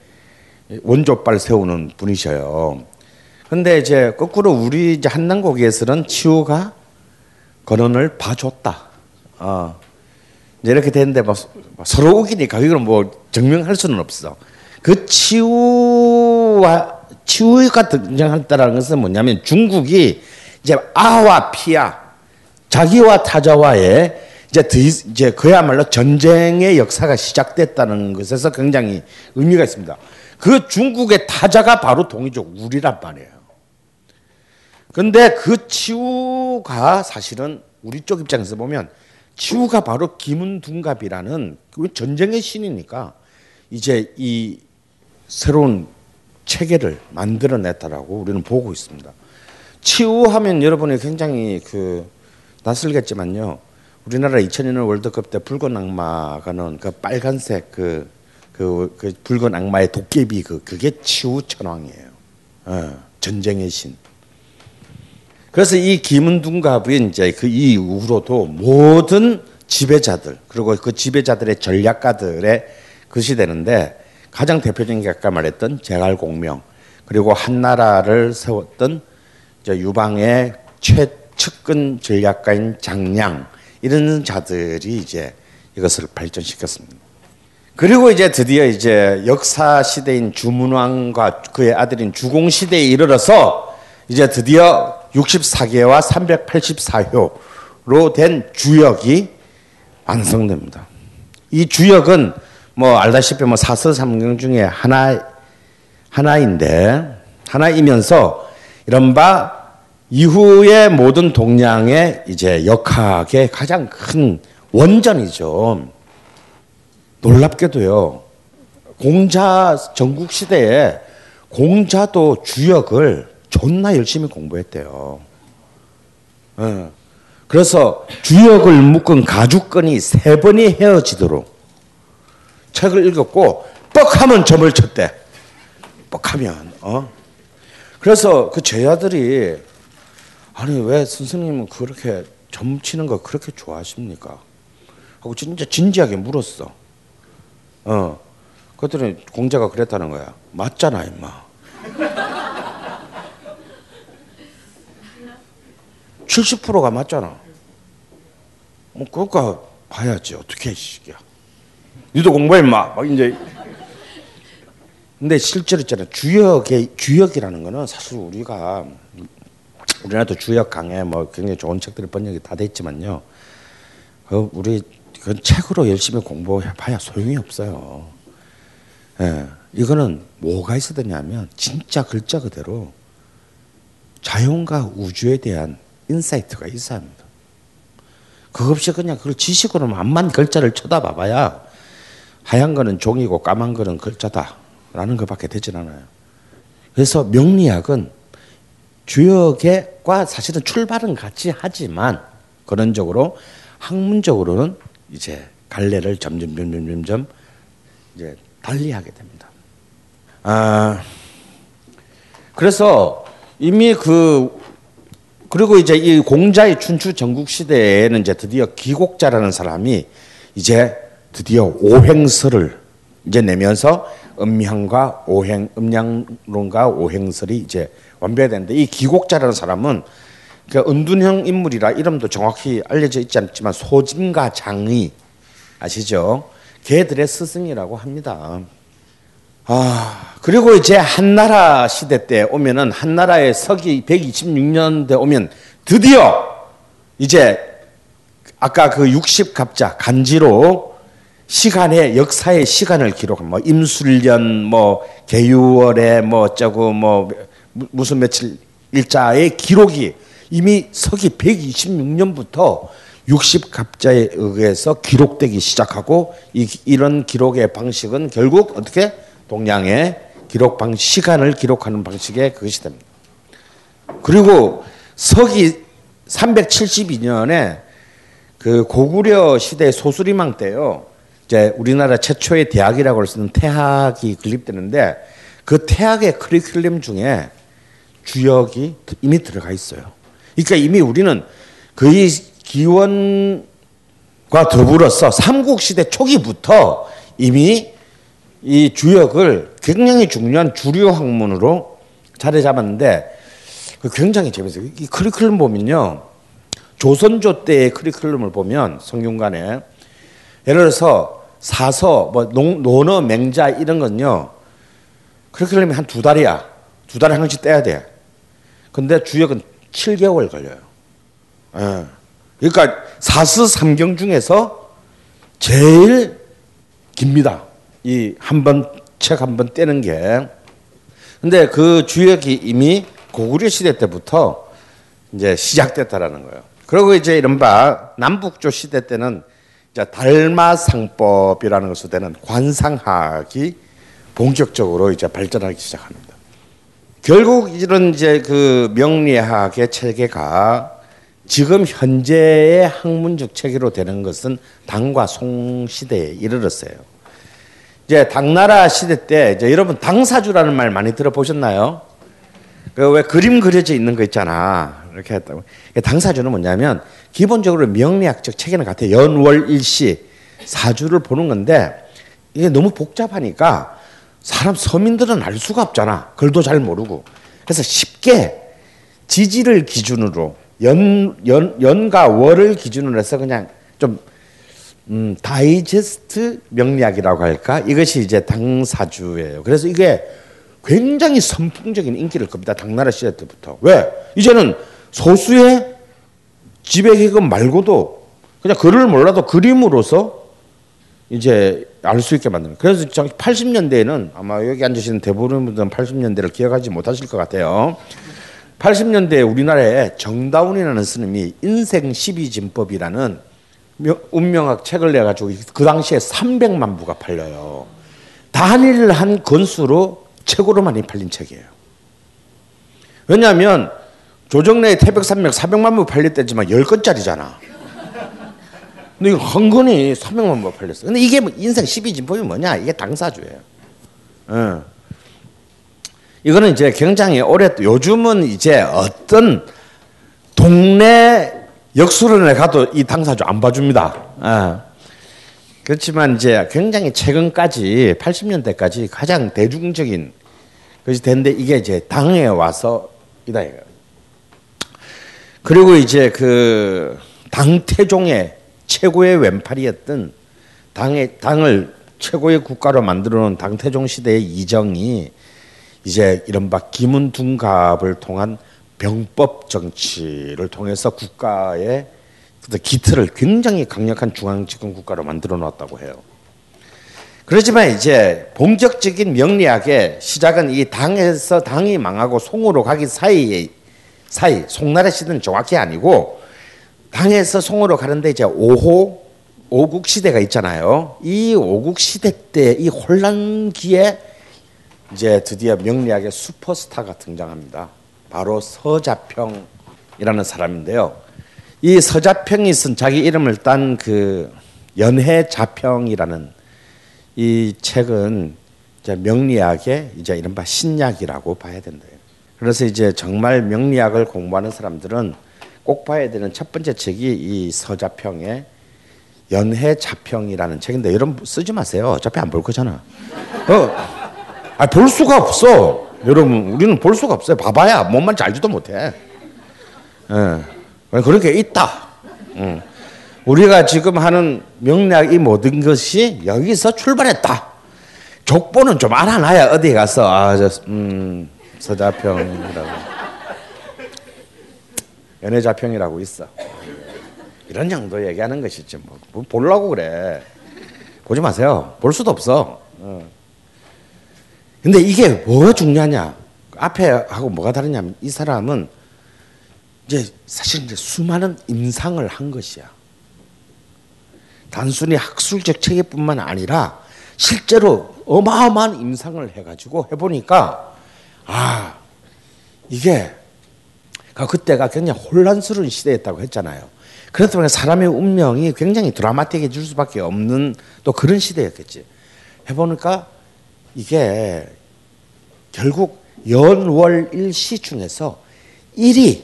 원조빨 세우는 분이셔요. 근데 이제 거꾸로 우리 이제 한남고기에서는 치우가 건원을 봐줬다. 이제 이렇게 되는데 막 서로 우기니까 이걸 뭐 증명할 수는 없어. 그 치우가 등장했다라는 것은 뭐냐면 중국이 이제 아와 피아, 자기와 타자와의 이제 그야말로 전쟁의 역사가 시작됐다는 것에서 굉장히 의미가 있습니다. 그 중국의 타자가 바로 동이족 우리란 말이에요. 그런데 그 치우가 사실은 우리 쪽 입장에서 보면 치우가 바로 기문둔갑이라는 전쟁의 신이니까 이제 이 새로운 체계를 만들어냈다라고 우리는 보고 있습니다. 치우하면 여러분이 굉장히 그 낯설겠지만요. 우리나라 2002년 월드컵 때 붉은 악마가는 그 빨간색 그 붉은 악마의 도깨비 그게 치우 천왕이에요. 전쟁의 신. 그래서 이 기문둔갑이 이제 그 이후로도 모든 지배자들 그리고 그 지배자들의 전략가들의 것이 되는데 가장 대표적인 게 아까 말했던 제갈공명 그리고 한나라를 세웠던 이제 유방의 최측근 전략가인 장량 이런 자들이 이제 이것을 발전시켰습니다. 그리고 이제 드디어 이제 역사 시대인 주문왕과 그의 아들인 주공 시대에 이르러서 이제 드디어 64개와 384효로 된 주역이 완성됩니다. 이 주역은 뭐 알다시피 뭐 사서삼경 중에 하나이면서 이른바 이후에 모든 동양의 이제 역학의 가장 큰 원전이죠. 놀랍게도요. 공자 전국 시대에 공자도 주역을 존나 열심히 공부했대요. 그래서 주역을 묶은 가죽끈이 3번이 헤어지도록 책을 읽었고 뻑하면 점을 쳤대. 뻑하면 그래서 그 제자들이 아니 왜 선생님은 그렇게 점 치는 거 그렇게 좋아하십니까? 하고 진짜 진지하게 물었어. 그랬더니 공자가 그랬다는 거야. 맞잖아 임마. 70%가 맞잖아. 그것까 봐야지 어떻게 이 새끼야. 너도 공부해 인마. 막 이제. 근데 실제로 있잖아. 주역이라는 거는 사실 우리가 우리나라도 주역 강해 뭐 굉장히 좋은 책들이 번역이 다 돼 있지만요. 우리 그 책으로 열심히 공부해 봐야 소용이 없어요. 예, 이거는 뭐가 있어야 되냐면 진짜 글자 그대로 자연과 우주에 대한 인사이트가 있어야 합니다. 그거 없이 그냥 그걸 지식으로만 암만 글자를 쳐다봐 봐야 하얀 거는 종이고 까만 거는 글자다라는 것밖에 되진 않아요. 그래서 명리학은 주역과 사실은 출발은 같이 하지만 그런적으로 학문적으로는 이제 갈래를 점점 이제 달리하게 됩니다. 아, 그래서 이미 그리고 이제 이 공자의 춘추 전국 시대에는 이제 드디어 기곡자라는 사람이 이제 드디어 오행설을 이제 내면서 음양론과 오행설이 이제 완비해야 되는데 이 기곡자라는 사람은 그러니까 은둔형 인물이라 이름도 정확히 알려져 있지 않지만 소진과 장의 아시죠? 걔들의 스승이라고 합니다. 아, 그리고 이제 한나라 시대 때 오면은 한나라의 서기 126년대 오면 드디어 이제 아까 그 60갑자 간지로 시간의 역사의 시간을 기록한 뭐 임술년 뭐 개유월에 뭐 어쩌고 뭐 무슨 며칠 일자의 기록이 이미 서기 126년부터 60갑자에 의해서 기록되기 시작하고 이런 기록의 방식은 결국 어떻게 동양의 시간을 기록하는 방식의 그것이 됩니다. 그리고 서기 372년에 그 고구려 시대 소수리망 때요. 이제 우리나라 최초의 대학이라고 할 수 있는 태학이 건립되는데 그 태학의 커리큘럼 중에 주역이 이미 들어가 있어요. 그러니까 이미 우리는 거의 기원과 더불어서 삼국시대 초기부터 이미 이 주역을 굉장히 중요한 주류 학문으로 자리 잡았는데 굉장히 재밌어요. 이 커리큘럼 보면요. 조선조 때의 커리큘럼을 보면 성균관에 예를 들어서 사서, 뭐 논어, 맹자 이런 건요. 커리큘럼이 한 두 달이야. 두 달에 하나씩 떼야 돼. 근데 주역은 7개월 걸려요. 예. 그러니까 사스 3경 중에서 제일 깁니다. 이 책 한 번 떼는 게. 근데 그 주역이 이미 고구려 시대 때부터 이제 시작됐다라는 거예요. 그리고 이제 이른바 남북조 시대 때는 이제 달마상법이라는 것으로 되는 관상학이 본격적으로 이제 발전하기 시작합니다. 결국 이런 이제 그 명리학의 체계가 지금 현재의 학문적 체계로 되는 것은 당과 송 시대에 이르렀어요. 이제 당나라 시대 때 이제 여러분 당사주라는 말 많이 들어보셨나요? 그 왜 그림 그려져 있는 거 있잖아. 이렇게 했다고. 당사주는 뭐냐면 기본적으로 명리학적 체계는 같아요. 연월일시 사주를 보는 건데 이게 너무 복잡하니까 서민들은 알 수가 없잖아. 글도 잘 모르고. 그래서 쉽게 지지를 기준으로 연과 월을 기준으로 해서 그냥 좀 다이제스트 명리학이라고 할까? 이것이 이제 당사주예요. 그래서 이게 굉장히 선풍적인 인기를 겁니다. 당나라 시대 때부터. 왜? 이제는 소수의 지배계급 말고도 그냥 글을 몰라도 그림으로서 이제 알 수 있게 만드는. 그래서 80년대에는 아마 여기 앉으시는 대부분의 분들은 80년대를 기억하지 못하실 것 같아요. 80년대에 우리나라에 정다운이라는 스님이 인생 12진법이라는 운명학 책을 내가지고 그 당시에 300만 부가 팔려요. 단일 한 권수로 최고로 많이 팔린 책이에요. 왜냐하면 조정래의 태백산맥 400만 부 팔릴 때지만 10권짜리잖아. 근데 이거 한 권이 300만 부 팔렸어. 근데 이게 뭐 인생 12진법이 뭐냐? 이게 당사주예요. 예. 이거는 이제 굉장히 요즘은 이제 어떤 동네 역술원에 가도 이 당사주 안 봐줍니다. 예. 그렇지만 이제 굉장히 최근까지 80년대까지 가장 대중적인 것이 됐는데 이게 이제 당에 와서 이다 이거예요. 그리고 이제 그 당태종의 최고의 왼팔이었던 당을 최고의 국가로 만들어놓은 당태종 시대의 이정이 이제 이른바 기문둔갑을 통한 병법 정치를 통해서 국가의 기틀을 굉장히 강력한 중앙집권 국가로 만들어 놓았다고 해요. 그렇지만 이제 본격적인 명리학의 시작은 이 당에서 당이 망하고 송으로 가기 사이 송나라 시대는 정확히 아니고 당에서 송으로 가는데 이제 5국 시대가 있잖아요. 이 5국 시대 때 이 혼란기에 이제 드디어 명리학의 슈퍼스타가 등장합니다. 바로 서자평이라는 사람인데요. 이 서자평이 쓴 자기 이름을 딴 그 연해자평이라는 이 책은 이제 명리학의 이제 이른바 신약이라고 봐야 된다. 그래서 이제 정말 명리학을 공부하는 사람들은 꼭 봐야 되는 첫 번째 책이 이 서자평의 연해자평이라는 책인데 여러분 쓰지 마세요. 어차피 안 볼 거잖아. 아, 볼 수가 없어. 여러분 우리는 볼 수가 없어요. 봐봐야 뭔 말인지 알지도 못해. 예, 그런 게 있다. 우리가 지금 하는 명리학 이 모든 것이 여기서 출발했다. 족보는 좀 알아놔야 어디에 가서 서자평이라고 연해자평이라고 있어. 이런 정도 얘기하는 것이지 뭐 보려고 그래. 보지 마세요. 볼 수도 없어. 근데 이게 뭐가 중요하냐? 앞에 하고 뭐가 다르냐면 이 사람은 이제 사실 이제 수많은 임상을 한 것이야. 단순히 학술적 체계뿐만 아니라 실제로 어마어마한 임상을 해가지고 해보니까 이게 그때가 굉장히 혼란스러운 시대였다고 했잖아요. 그렇다 보니까 사람의 운명이 굉장히 드라마틱해질 수밖에 없는 또 그런 시대였겠지. 해보니까 이게 결국 연월일시 중에서 1이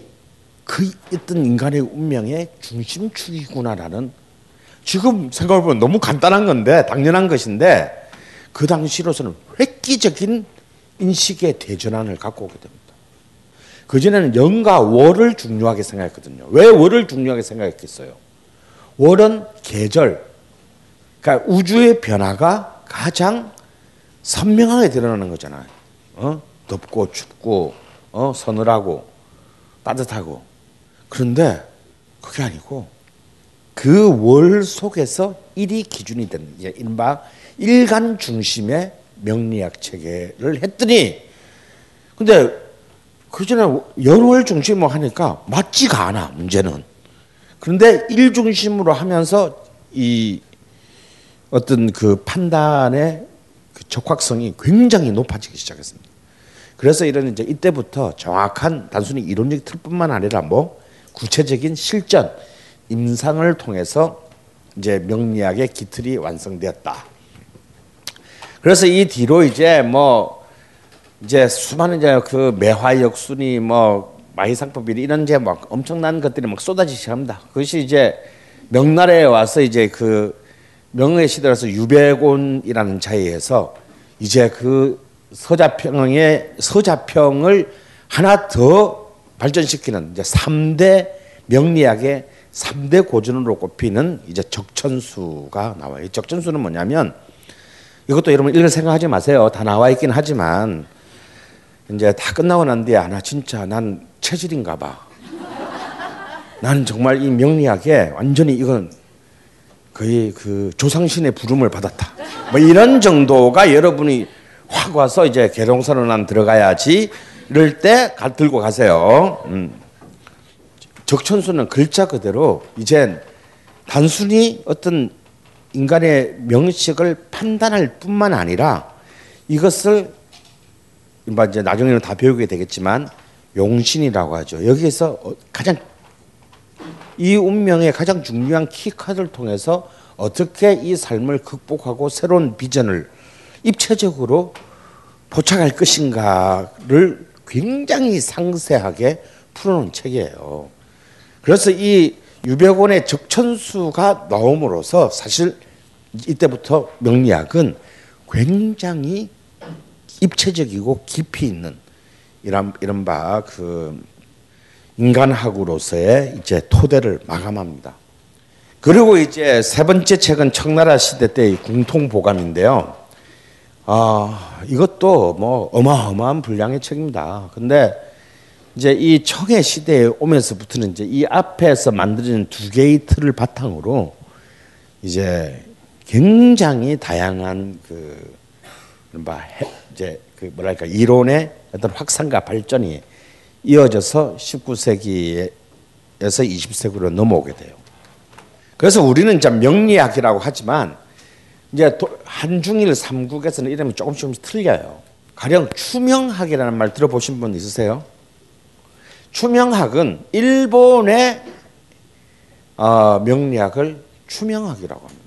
그 있던 인간의 운명의 중심축이구나라는, 지금 생각해보면 너무 간단한 건데 당연한 것인데 그 당시로서는 획기적인 인식의 대전환을 갖고 오게 됩니다. 그전에는 연과 월을 중요하게 생각했거든요. 왜 월을 중요하게 생각했겠어요? 월은 계절, 그러니까 우주의 변화가 가장 선명하게 드러나는 거잖아요. 덥고 춥고 서늘하고 따뜻하고. 그런데 그게 아니고 그 월 속에서 일이 기준이 되는 이제 인바 일간 중심의 명리학 체계를 했더니, 근데 그전에 연월 중심으로 하니까 맞지가 않아 문제는. 그런데 일 중심으로 하면서 이 어떤 그 판단의 그 적확성이 굉장히 높아지기 시작했습니다. 그래서 이런 이제 이때부터 정확한 단순히 이론적 틀뿐만 아니라 뭐 구체적인 실전 임상을 통해서 이제 명리학의 기틀이 완성되었다. 그래서 이 뒤로 이제 뭐 이제 수많은 이제 그 매화역순이 뭐 마희상법이 이런 이제 막 엄청난 것들이 막 쏟아지기 시작합니다. 그것이 이제 명나라에 와서 이제 그 명의 시대라서 유백원이라는 자리에서 이제 그 서자평을 하나 더 발전시키는 이제 3대 명리학의 3대 고전으로 꼽히는 이제 적천수가 나와요. 이 적천수는 뭐냐면, 이것도 여러분 읽을 생각하지 마세요. 다 나와 있긴 하지만 이제 다 끝나고 난 뒤에 나 진짜 난 체질인가 봐. 난 정말 이 명리학에 완전히 이건 거의 그 조상신의 부름을 받았다. 뭐 이런 정도가 여러분이 확 와서 이제 계룡선언안 들어가야지 이럴 때 들고 가세요. 적천수는 글자 그대로 이젠 단순히 어떤 인간의 명식을 판단할 뿐만 아니라 이것을 이제 나중에는 다 배우게 되겠지만 용신이라고 하죠. 여기에서 가장 이 운명의 가장 중요한 키카드를 통해서 어떻게 이 삶을 극복하고 새로운 비전을 입체적으로 포착할 것인가를 굉장히 상세하게 풀어놓은 책이에요. 그래서 이 유백원의 적천수가 나옴으로써 사실 이때부터 명리학은 굉장히 입체적이고 깊이 있는 이른바 그 인간학으로서의 이제 토대를 마감합니다. 그리고 이제 세 번째 책은 청나라 시대 때의 궁통보감인데요. 이것도 뭐 어마어마한 분량의 책입니다. 근데 이제 이 청해 시대에 오면서부터는 이제 이 앞에서 만들어진 두 개의 틀을 바탕으로 이제 굉장히 다양한 이론의 어떤 확산과 발전이 이어져서 19세기에서 20세기로 넘어오게 돼요. 그래서 우리는 이제 명리학이라고 하지만 이제 한중일 삼국에서는 이름이 조금씩 틀려요. 가령 추명학이라는 말 들어보신 분 있으세요? 추명학은 일본의 명리학을 추명학이라고 합니다.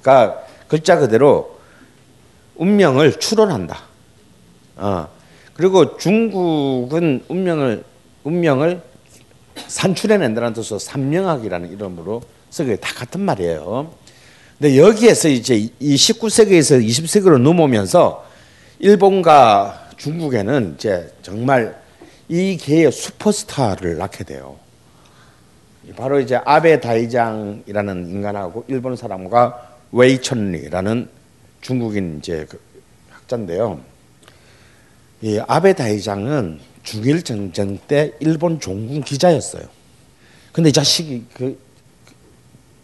그러니까 글자 그대로 운명을 추론한다. 그리고 중국은 운명을 산출해낸다는 뜻으로 삼명학이라는 이름으로 쓰게 다 같은 말이에요. 근데 여기에서 이제 이 19세기에서 20세기로 넘어오면서 일본과 중국에는 이제 정말 이 계의 슈퍼스타를 낳게 돼요. 바로 이제 아베 다이장이라는 인간하고 일본 사람과 웨이천리라는 중국인 이제 그 학자인데요. 이 아베 다이장은 중일 전쟁 때 일본 종군 기자였어요. 근데 이 자식이 그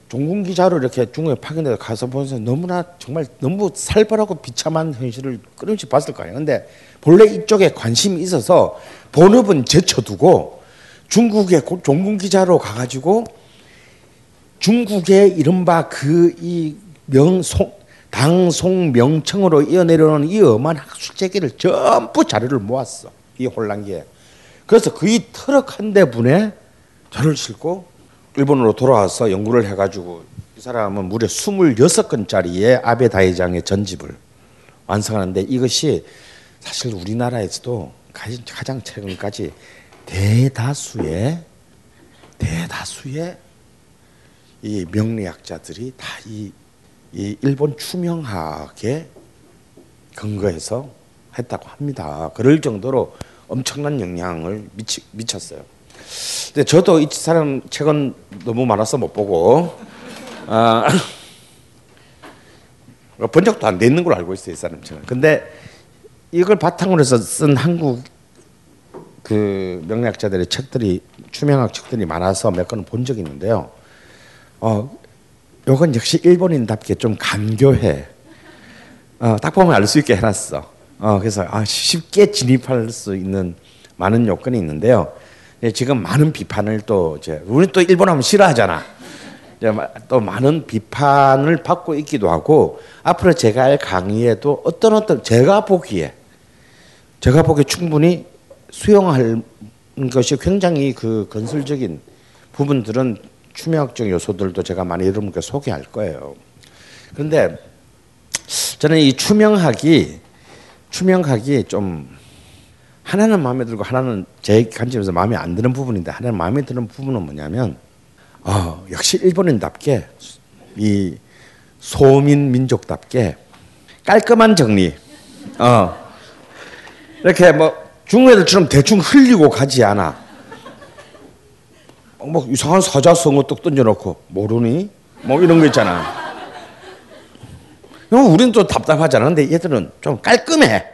종군 기자로 이렇게 중국에 파견돼서 가서 보면서 너무나 정말 너무 살벌하고 비참한 현실을 끊임없이 봤을 거예요. 근데 본래 이쪽에 관심이 있어서 본업은 제쳐두고 중국의 종군 기자로 가가지고 중국의 이른바 그 이 명송 당송 명청으로 이어내려오는 이 엄한 학술체계를 전부 자료를 모았어. 이 혼란기에. 그래서 그 이 트럭 한 대분에 저를 싣고 일본으로 돌아와서 연구를 해가지고 이 사람은 무려 26권짜리의 아베 다이장의 전집을 완성하는데 이것이 사실 우리나라에서도 가장 최근까지 대다수의 이 명리학자들이 다 이 일본 추명학에 근거해서 했다고 합니다. 그럴 정도로 엄청난 영향을 미쳤어요. 근데 저도 이 사람 책은 너무 많아서 못 보고 번역도 안 돼 있는 걸로 알고 있어요, 이 사람 책은. 근데 이걸 바탕으로 해서 쓴 한국 그 명리학자들의 책들이 추명학 책들이 많아서 몇 권은 본 적이 있는데요. 요건 역시 일본인답게 좀 간교해. 딱 보면 알 수 있게 해놨어. 그래서 쉽게 진입할 수 있는 많은 요건이 있는데요. 지금 많은 비판을 또 이제 우리 또 일본하면 싫어하잖아. 이제 또 많은 비판을 받고 있기도 하고 앞으로 제가 할 강의에도 어떤 제가 보기에 충분히 수용할 것이 굉장히 그 건설적인 부분들은 추명학적 요소들도 제가 많이 여러분께 소개할 거예요. 그런데 저는 이 추명학이 좀 하나는 마음에 들고 하나는 제 관점에서 마음에 안 드는 부분인데 하나는 마음에 드는 부분은 뭐냐면 역시 일본인답게 이 소민 민족답게 깔끔한 정리 이렇게 뭐 중국 애들처럼 대충 흘리고 가지 않아. 뭐 이상한 사자성어 뚝 던져놓고 모르니? 뭐 이런 거 있잖아. 우리는 또 답답하잖아. 근데 얘들은 좀 깔끔해.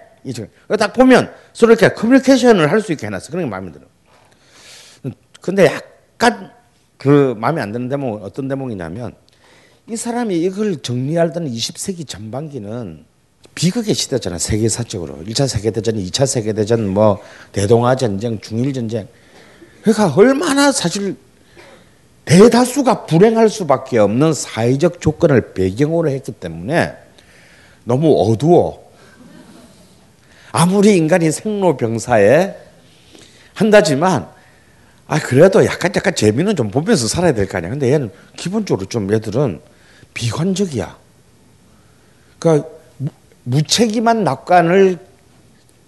딱 보면 서로 이렇게 커뮤니케이션을 할 수 있게 해놨어. 그런 게 마음에 들어. 근데 약간 그 마음에 안 드는 대목은 어떤 대목이냐면 이 사람이 이걸 정리하던 20세기 전반기는 비극의 시대잖아. 세계사적으로 1차 세계대전, 2차 세계대전, 뭐 대동아전쟁, 중일전쟁. 그러니까 얼마나 사실 대다수가 불행할 수밖에 없는 사회적 조건을 배경으로 했기 때문에 너무 어두워. 아무리 인간이 생로병사에 한다지만 그래도 약간 재미는 좀 보면서 살아야 될 거 아니야. 근데 얘는 기본적으로 좀 얘들은 비관적이야. 그러니까 무책임한 낙관을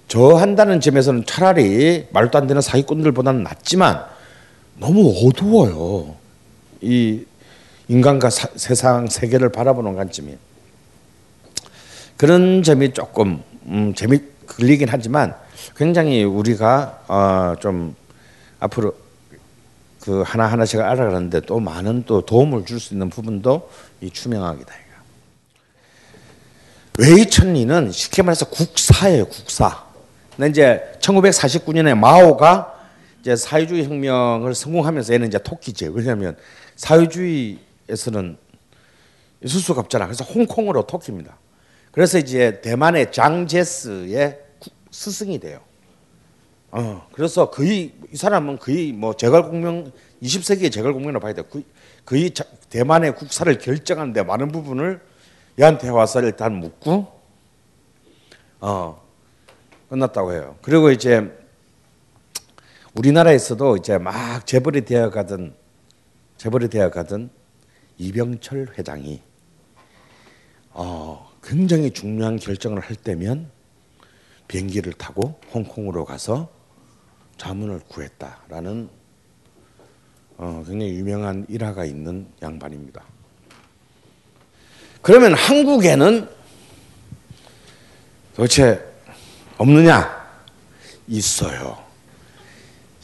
저한다는 점에서는 차라리 말도 안 되는 사기꾼들보다는 낫지만 너무 어두워요. 이 인간과 세상 세계를 바라보는 관점이. 그런 점이 조금 걸리긴 하지만 굉장히 우리가 좀 앞으로 그 하나하나씩 알아가는데 또 많은 또 도움을 줄 수 있는 부분도 이 추명학이다. 외이천리는 쉽게 말해서 국사예요, 국사. 근데 이제 1949년에 마오가 이제 사회주의 혁명을 성공하면서 얘는 이제 토끼죠. 왜냐하면 사회주의에서는 수수가 없잖아. 그래서 홍콩으로 토끼입니다. 그래서 이제 대만의 장제스의 스승이 돼요. 그래서 거의 이 사람은 거의 뭐 제갈공명 20세기의 제갈공명으로 봐야 돼요. 거의 대만의 국사를 결정하는데 많은 부분을 얘한테 와서 일단 묻고 끝났다고 해요. 그리고 이제 우리나라에서도 이제 막 재벌이 되어가던 이병철 회장이 굉장히 중요한 결정을 할 때면 비행기를 타고 홍콩으로 가서 자문을 구했다라는 굉장히 유명한 일화가 있는 양반입니다. 그러면 한국에는 도대체 없느냐? 있어요.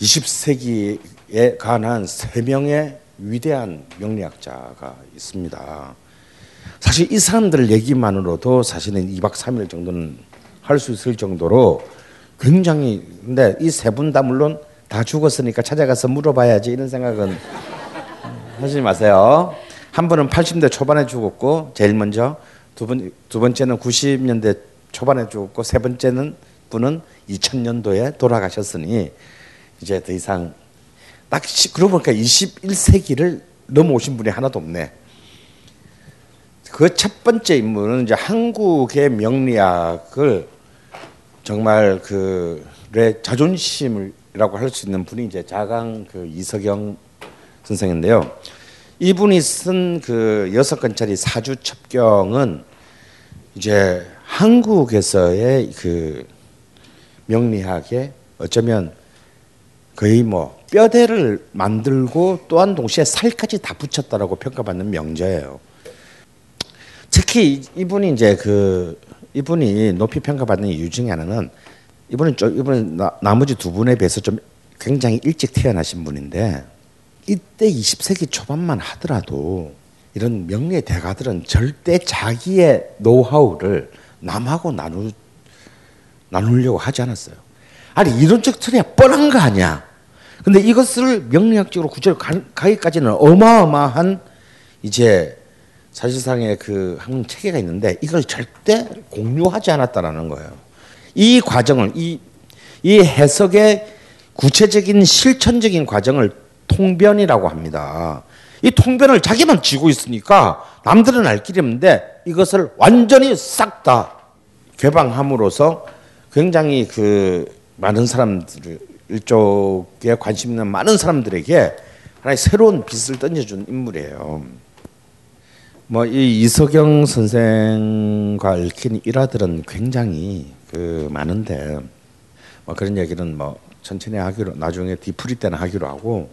20세기에 관한 3명의 위대한 명리학자가 있습니다. 사실 이 사람들 얘기만으로도 사실은 2박 3일 정도는 할 수 있을 정도로 굉장히, 근데 이 세 분 다 물론 다 죽었으니까 찾아가서 물어봐야지 이런 생각은 하지 마세요. 한 분은 80대 초반에 죽었고 제일 먼저, 두 번째는 90년대 초반에 죽었고, 세 번째는 분은 2000년도에 돌아가셨으니 이제 더 이상 딱 그러고 보니까 21세기를 넘어오신 분이 하나도 없네. 그 첫 번째 인물은 이제 한국의 명리학을 정말 그의 자존심이라고 할 수 있는 분이 이제 자강 그 이석영 선생인데요. 이분이 쓴 그 6권짜리 사주 첩경은 이제 한국에서의 그 명리학의 어쩌면 거의 뭐 뼈대를 만들고 또한 동시에 살까지 다 붙였다라고 평가받는 명저예요. 특히 이분이 이제 그 이분이 높이 평가받는 이유 중에 하나는 이분은 나머지 두 분에 비해서 좀 굉장히 일찍 태어나신 분인데, 이때 20세기 초반만 하더라도 이런 명리의 대가들은 절대 자기의 노하우를 남하고 나누려고 하지 않았어요. 아니 이론적 틀이야 뻔한 거 아니야. 근데 이것을 명리학적으로 구체로 가기까지는 어마어마한 이제 사실상의 그 한 체계가 있는데 이걸 절대 공유하지 않았다라는 거예요. 이 과정을 이 해석의 구체적인 실천적인 과정을 통변이라고 합니다. 이 통변을 자기만 쥐고 있으니까 남들은 알 길이 없는데 이것을 완전히 싹 다 개방함으로써 굉장히 그 많은 사람들, 일쪽에 관심 있는 많은 사람들에게 하나의 새로운 빛을 던져준 인물이에요. 뭐 이 이석영 선생과 읽힌 일화들은 굉장히 그 많은데 뭐 그런 얘기는 뭐 천천히 하기로, 나중에 뒤풀이 때는 하기로 하고,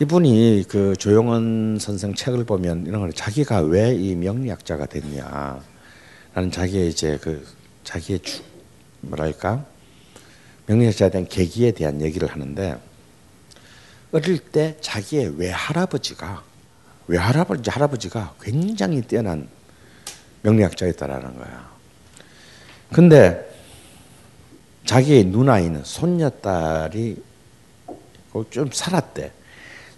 이분이 그 조용헌 선생 책을 보면 이런 걸 자기가 왜 이 명리학자가 됐냐라는 자기의 이제 그 자기의 뭐랄까 명리학자에 대한 계기에 대한 얘기를 하는데, 어릴 때 자기의 외할아버지가 굉장히 뛰어난 명리학자였다라는 거야. 근데 자기의 누나인 손녀딸이 좀 살았대.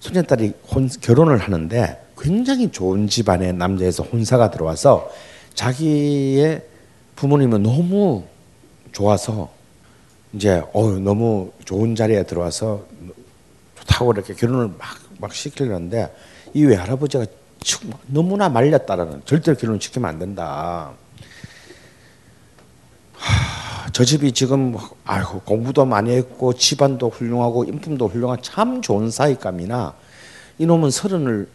손녀딸이 결혼을 하는데 굉장히 좋은 집안의 남자에서 혼사가 들어와서 자기의 부모님은 너무 좋아서 이제 너무 좋은 자리에 들어와서 좋다고 이렇게 결혼을 막 시키려는데, 이 외할아버지가 너무나 말렸다라는, 절대로 결혼을 시키면 안 된다. 저 집이 지금 아이고 공부도 많이 했고 집안도 훌륭하고 인품도 훌륭한 참 좋은 사윗감이나 이놈은 30을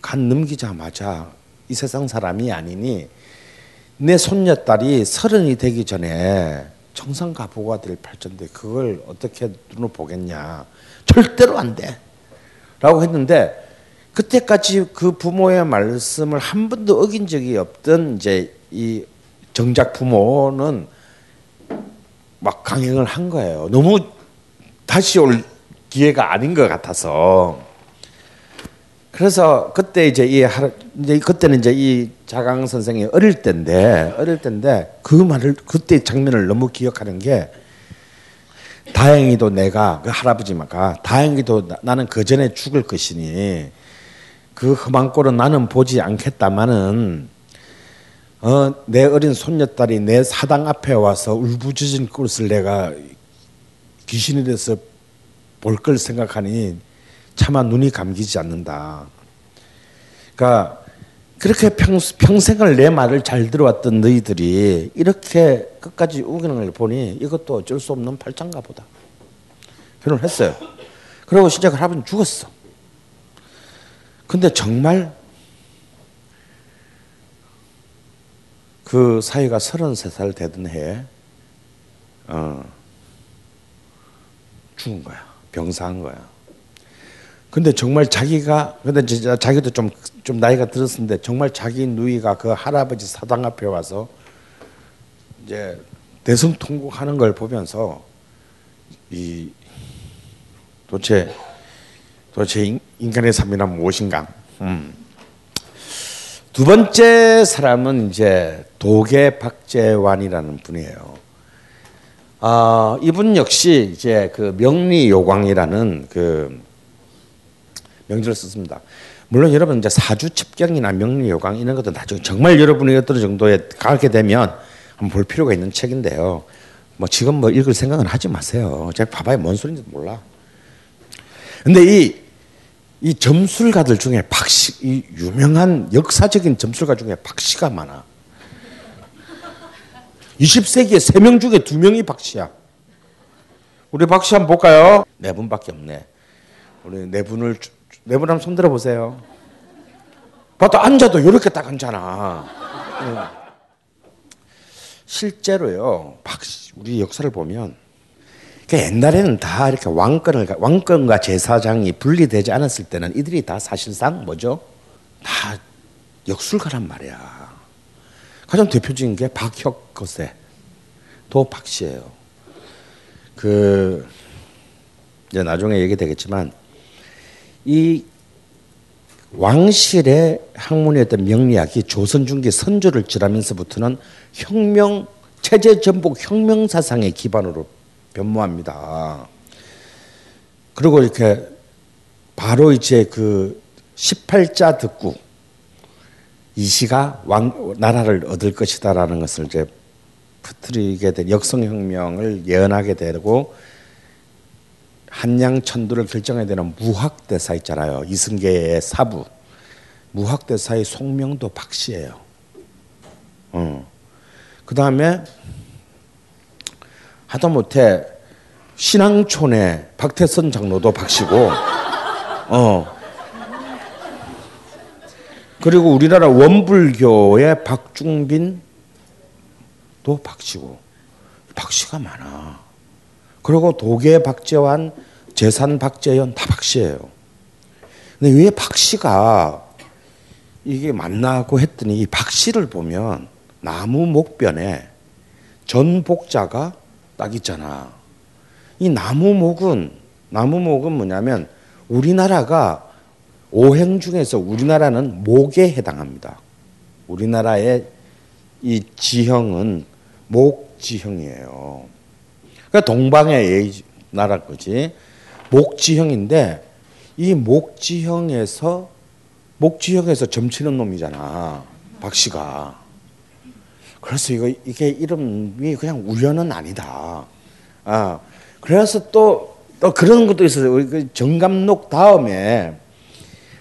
간 넘기자마자 이 세상 사람이 아니니 내 손녀딸이 30이 되기 전에 청산가부가 될 팔자인데 그걸 어떻게 눈으로 보겠냐, 절대로 안 돼 라고 했는데, 그때까지 그 부모의 말씀을 한 번도 어긴 적이 없던 이제 이 정작 부모는 막 강행을 한 거예요. 너무 다시 올 기회가 아닌 것 같아서. 그래서 그때 그때는 이 자강 선생이 어릴 때인데 그 말을, 그때 장면을 너무 기억하는 게, 다행히도 내가 그 할아버지가 다행히도 나는 그 전에 죽을 것이니 그 험한 꼴은 나는 보지 않겠다마는 내 어린 손녀딸이 내 사당 앞에 와서 울부짖은 꼴을 내가 귀신이 돼서 볼 걸 생각하니 차마 눈이 감기지 않는다. 그러니까 그렇게 평생을 내 말을 잘 들어왔던 너희들이 이렇게 끝까지 우기는 걸 보니 이것도 어쩔 수 없는 팔짱가 보다. 결혼을 했어요. 그리고 진짜 할아버지는 죽었어. 근데 정말 그 사위가 33살 되던 해에 죽은 거야. 병사한 거야. 근데 정말 자기도 좀 나이가 들었는데 정말 자기 누이가 그 할아버지 사당 앞에 와서 이제 대성통곡하는 걸 보면서 이 도대체 인간의 삶이란 무엇인가. 두 번째 사람은 이제 도계 박재환이라는 분이에요. 이분 역시 이제 그 명리요강이라는 그 명절을 썼습니다. 물론 여러분 이제 사주 첩경이나 명리요강 이런 것도 나중에 정말 여러분이 어떤 정도에 가게 되면 한번 볼 필요가 있는 책인데요. 뭐 지금 뭐 읽을 생각은 하지 마세요. 제가 봐봐야 뭔 소린지도 몰라. 근데 이 점술가들 중에 이 유명한 역사적인 점술가 중에 박씨가 많아. 20세기에 3명 중에 2명이 박씨야. 우리 박씨 한번 볼까요? 4분밖에 없네. 우리 네 분 한번 손들어 보세요. 봐도 앉아도 이렇게 딱 앉잖아. 실제로요, 우리 역사를 보면 옛날에는 다 이렇게 왕권과 제사장이 분리되지 않았을 때는 이들이 다 사실상 뭐죠? 다 역술가란 말이야. 가장 대표적인 게 박혁거세, 도 박씨예요. 이제 나중에 얘기 되겠지만. 이 왕실의 학문이었던 명리학이 조선 중기 선조를 지나면서부터는 체제 전복 혁명 사상의 기반으로 변모합니다. 그리고 이렇게 바로 이제 그 18자 득구 이 시가 나라를 얻을 것이다라는 것을 이제 퍼뜨리게 된 역성혁명을 예언하게 되고, 한양 천도를 결정해야 되는 무학대사 있잖아요. 이승계의 사부. 무학대사의 속명도 박씨예요. 그 다음에 하다못해 신앙촌의 박태선 장로도 박씨고, 그리고 우리나라 원불교의 박중빈도 박씨고, 박씨가 많아. 그리고 도계 박재환, 재산 박재현 다 박씨예요. 근데 왜 박씨가 이게 맞나고 했더니 이 박씨를 보면 나무 목변에 전복자가 딱 있잖아. 이 나무목은 뭐냐면 우리나라가 오행 중에서 우리나라는 목에 해당합니다. 우리나라의 이 지형은 목지형이에요. 그러니까 동방의 나라 거지. 목지형인데 이 목지형에서 점치는 놈이잖아, 박씨가. 그래서 이게 이름이 그냥 우연은 아니다. 그래서 또 그런 것도 있어요. 정감록 다음에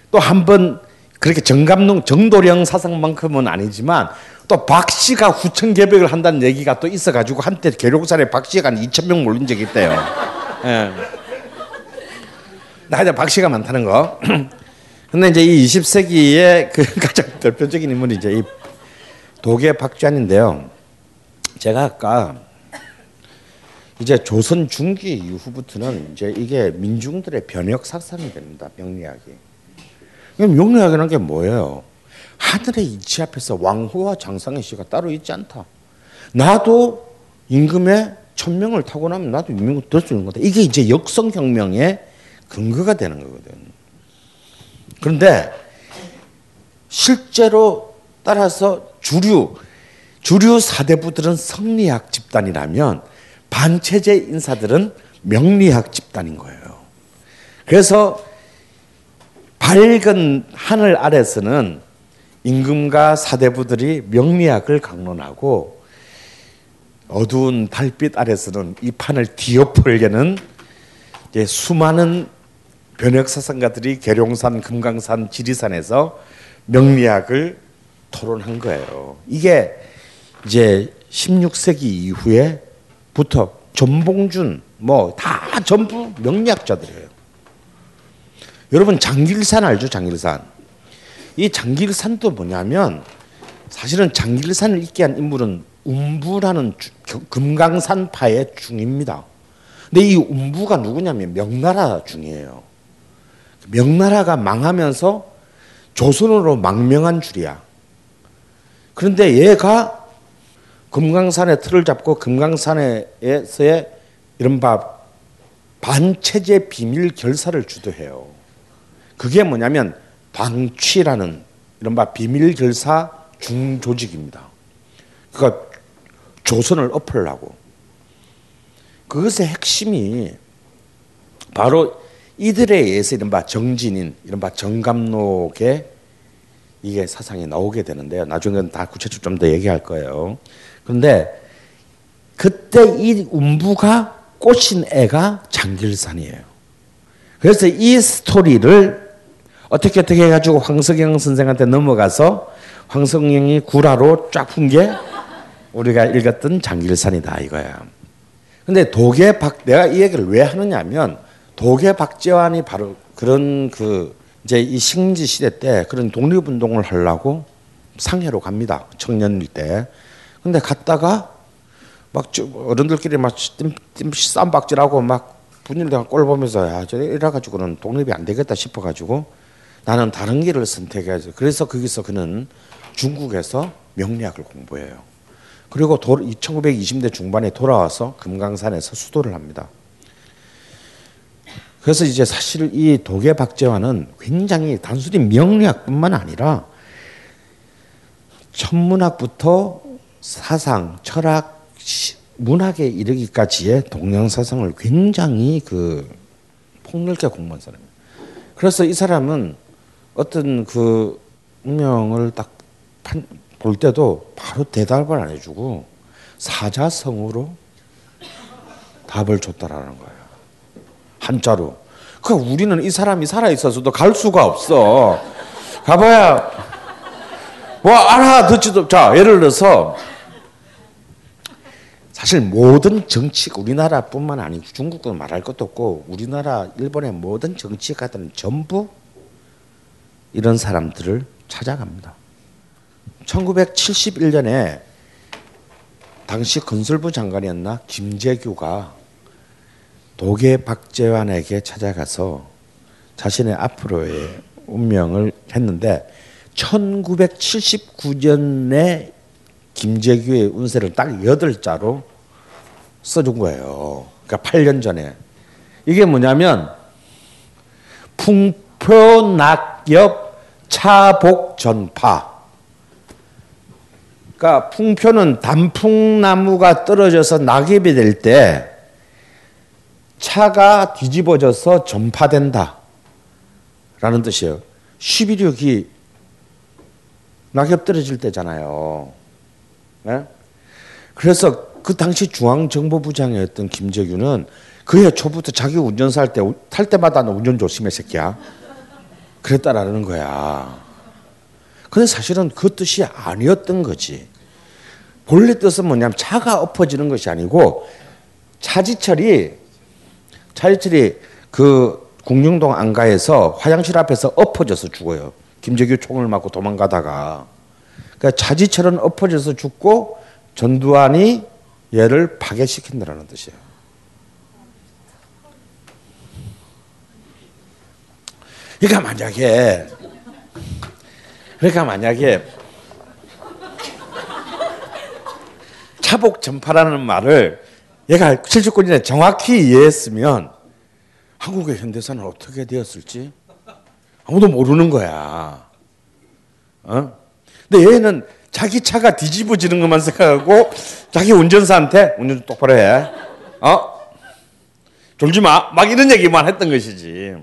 또 한 번 그렇게 정감록 정도령 사상만큼은 아니지만. 또 박씨가 후천개벽을 한다는 얘기가 또 있어가지고 한때 계룡산에 박씨가 한 2,000명 몰린 적이 있대요. 예. 하여튼 박씨가 많다는 거. 근데 이제 이 20세기의 그 가장 대표적인 인물이 이제 이 도계 박재환인데요. 제가 아까 이제 조선 중기 이후부터는 이제 이게 민중들의 변혁 사상이 됩니다. 명리학이. 그럼 명리학이라는 게 뭐예요? 하늘의 이치 앞에서 왕후와 장상의 시가 따로 있지 않다. 나도 임금의 천명을 타고 나면 나도 유명을 들어주는 거다. 이게 이제 역성혁명의 근거가 되는 거거든. 그런데 실제로 따라서 주류 사대부들은 성리학 집단이라면 반체제 인사들은 명리학 집단인 거예요. 그래서 밝은 하늘 아래서는 임금과 사대부들이 명리학을 강론하고 어두운 달빛 아래서는 이 판을 뒤엎으려는 수많은 변혁사상가들이 계룡산, 금강산, 지리산에서 명리학을 토론한 거예요. 이게 이제 16세기 이후에부터 전봉준 뭐 다 전부 명리학자들이에요. 여러분 장길산 알죠? 장길산. 이 장길산도 뭐냐면 사실은 장길산을 있게 한 인물은 운부라는 금강산파의 중입니다. 근데 이 운부가 누구냐면 명나라 중이에요. 명나라가 망하면서 조선으로 망명한 줄이야. 그런데 얘가 금강산에 틀을 잡고 금강산에서의 이른바 반체제 비밀 결사를 주도해요. 그게 뭐냐면 방취라는 이른바 비밀 결사 중조직입니다. 그러니까 조선을 엎으려고. 그것의 핵심이 바로 이들에 의해서 이른바 정진인, 이른바 정감록의 이게 사상이 나오게 되는데요. 나중에는 다 구체적으로 좀 더 얘기할 거예요. 그런데 그때 이 운부가 꼬신 애가 장길산이에요. 그래서 이 스토리를 어떻게 해가지고 황석영 선생한테 넘어가서 황석영이 구라로 쫙 푼 게 우리가 읽었던 장길산이다 이거야. 근데 도계 박, 내가 이 얘기를 왜 하느냐면 도계 박재환이 바로 그런 이제 이 식민지 시대 때 그런 독립운동을 하려고 상해로 갑니다. 청년일 때. 근데 갔다가 막 어른들끼리 막 쌈박질하고 막 분열되고 꼴 보면서 야, 저 이래가지고는 독립이 안 되겠다 싶어가지고 나는 다른 길을 선택해야지. 그래서 거기서 그는 중국에서 명리학을 공부해요. 그리고 1920대 중반에 돌아와서 금강산에서 수도를 합니다. 그래서 이제 사실 이 도계 박재환은 굉장히 단순히 명리학뿐만 아니라 천문학부터 사상, 철학, 문학에 이르기까지의 동양사상을 굉장히 폭넓게 공부한 사람입니다. 그래서 이 사람은 어떤 운명을 딱 볼 때도 바로 대답을 안 해주고 사자성어로 답을 줬다라는 거예요. 한자로. 그러니까 우리는 이 사람이 살아있어서도 갈 수가 없어. 가봐야 뭐 알아듣지도. 자, 예를 들어서 사실 모든 정치, 우리나라뿐만 아니고 중국도 말할 것도 없고 우리나라, 일본의 모든 정치가들은 전부 이런 사람들을 찾아갑니다. 1971년에 당시 건설부 장관이었나 김재규가 도계 박재환에게 찾아가서 자신의 앞으로의 운명을 했는데 1979년에 김재규의 운세를 딱 8자로 써준 거예요. 그러니까 8년 전에. 이게 뭐냐면 풍표낙엽 차복전파. 그러니까 풍표는 단풍나무가 떨어져서 낙엽이 될 때 차가 뒤집어져서 전파된다 라는 뜻이에요. 11.6이 낙엽 떨어질 때잖아요. 네? 그래서 그 당시 중앙정보부장이었던 김재규는 그해 초부터 자기 운전사 탈 때마다 너 운전 조심해 새끼야 그랬다라는 거야. 근데 사실은 그 뜻이 아니었던 거지. 본래 뜻은 뭐냐면 차가 엎어지는 것이 아니고 차지철이 그 공룡동 안가에서 화장실 앞에서 엎어져서 죽어요. 김재규 총을 맞고 도망가다가. 그러니까 차지철은 엎어져서 죽고 전두환이 얘를 파괴시킨다라는 뜻이에요. 그러니까 만약에 차복 전파라는 말을 얘가 7주권이나 정확히 이해했으면 한국의 현대사는 어떻게 되었을지 아무도 모르는 거야. 어? 근데 얘는 자기 차가 뒤집어지는 것만 생각하고 자기 운전사한테 운전 좀 똑바로 해. 어? 졸지 마. 막 이런 얘기만 했던 것이지.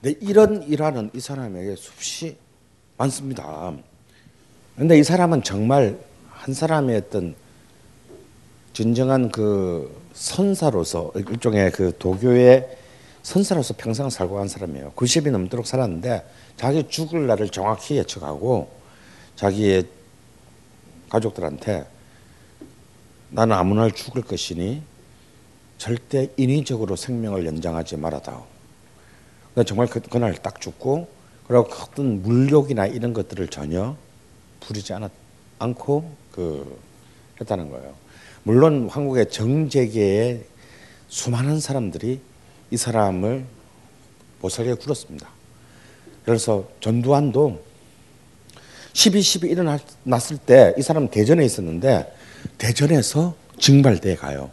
근데 이런 일화는 이 사람에게 수없이 많습니다. 그런데 이 사람은 정말 한 사람의 어떤 진정한 그 선사로서 일종의 그 도교의 선사로서 평생을 살고 간 사람이에요. 90이 넘도록 살았는데 자기 죽을 날을 정확히 예측하고 자기의 가족들한테 나는 아무 날 죽을 것이니 절대 인위적으로 생명을 연장하지 말아다오. 정말 그날 딱 죽고 그리고 어떤 물욕이나 이런 것들을 전혀 부리지 않고 그 했다는 거예요. 물론 한국의 정재계의 수많은 사람들이 이 사람을 보살게 굴었습니다. 그래서 전두환도 12.12 일어났을 때 이 사람 대전에 있었는데 대전에서 징발대에 가요.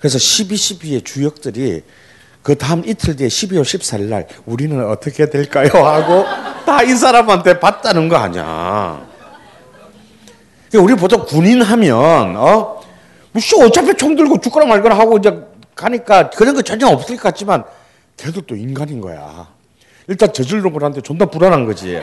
그래서 12.12의 주역들이 그 다음 이틀 뒤에 12월 14일 날 우리는 어떻게 될까요? 하고 다 이 사람한테 봤다는 거 아니야. 우리 보통 군인 하면 어차피 총 들고 죽거나 말거나 하고 이제 가니까 그런 거 전혀 없을 것 같지만 걔도 또 인간인 거야. 일단 저질러 보라는데 존나 불안한 거지.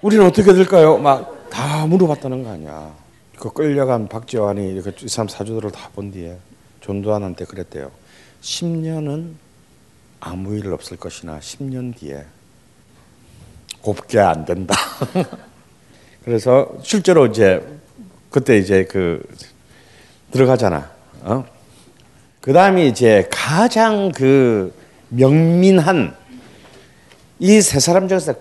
우리는 어떻게 될까요? 막 다 물어봤다는 거 아니야. 그 끌려간 박재환이 이렇게 이 사람 사주들을 다 본 뒤에 전두환한테 그랬대요. 10년은 아무 일 없을 것이나 10년 뒤에 곱게 안 된다. 그래서 실제로 이제 그때 이제 그 들어가잖아. 그 다음에 이제 가장 그 명민한 이 세 사람 중에서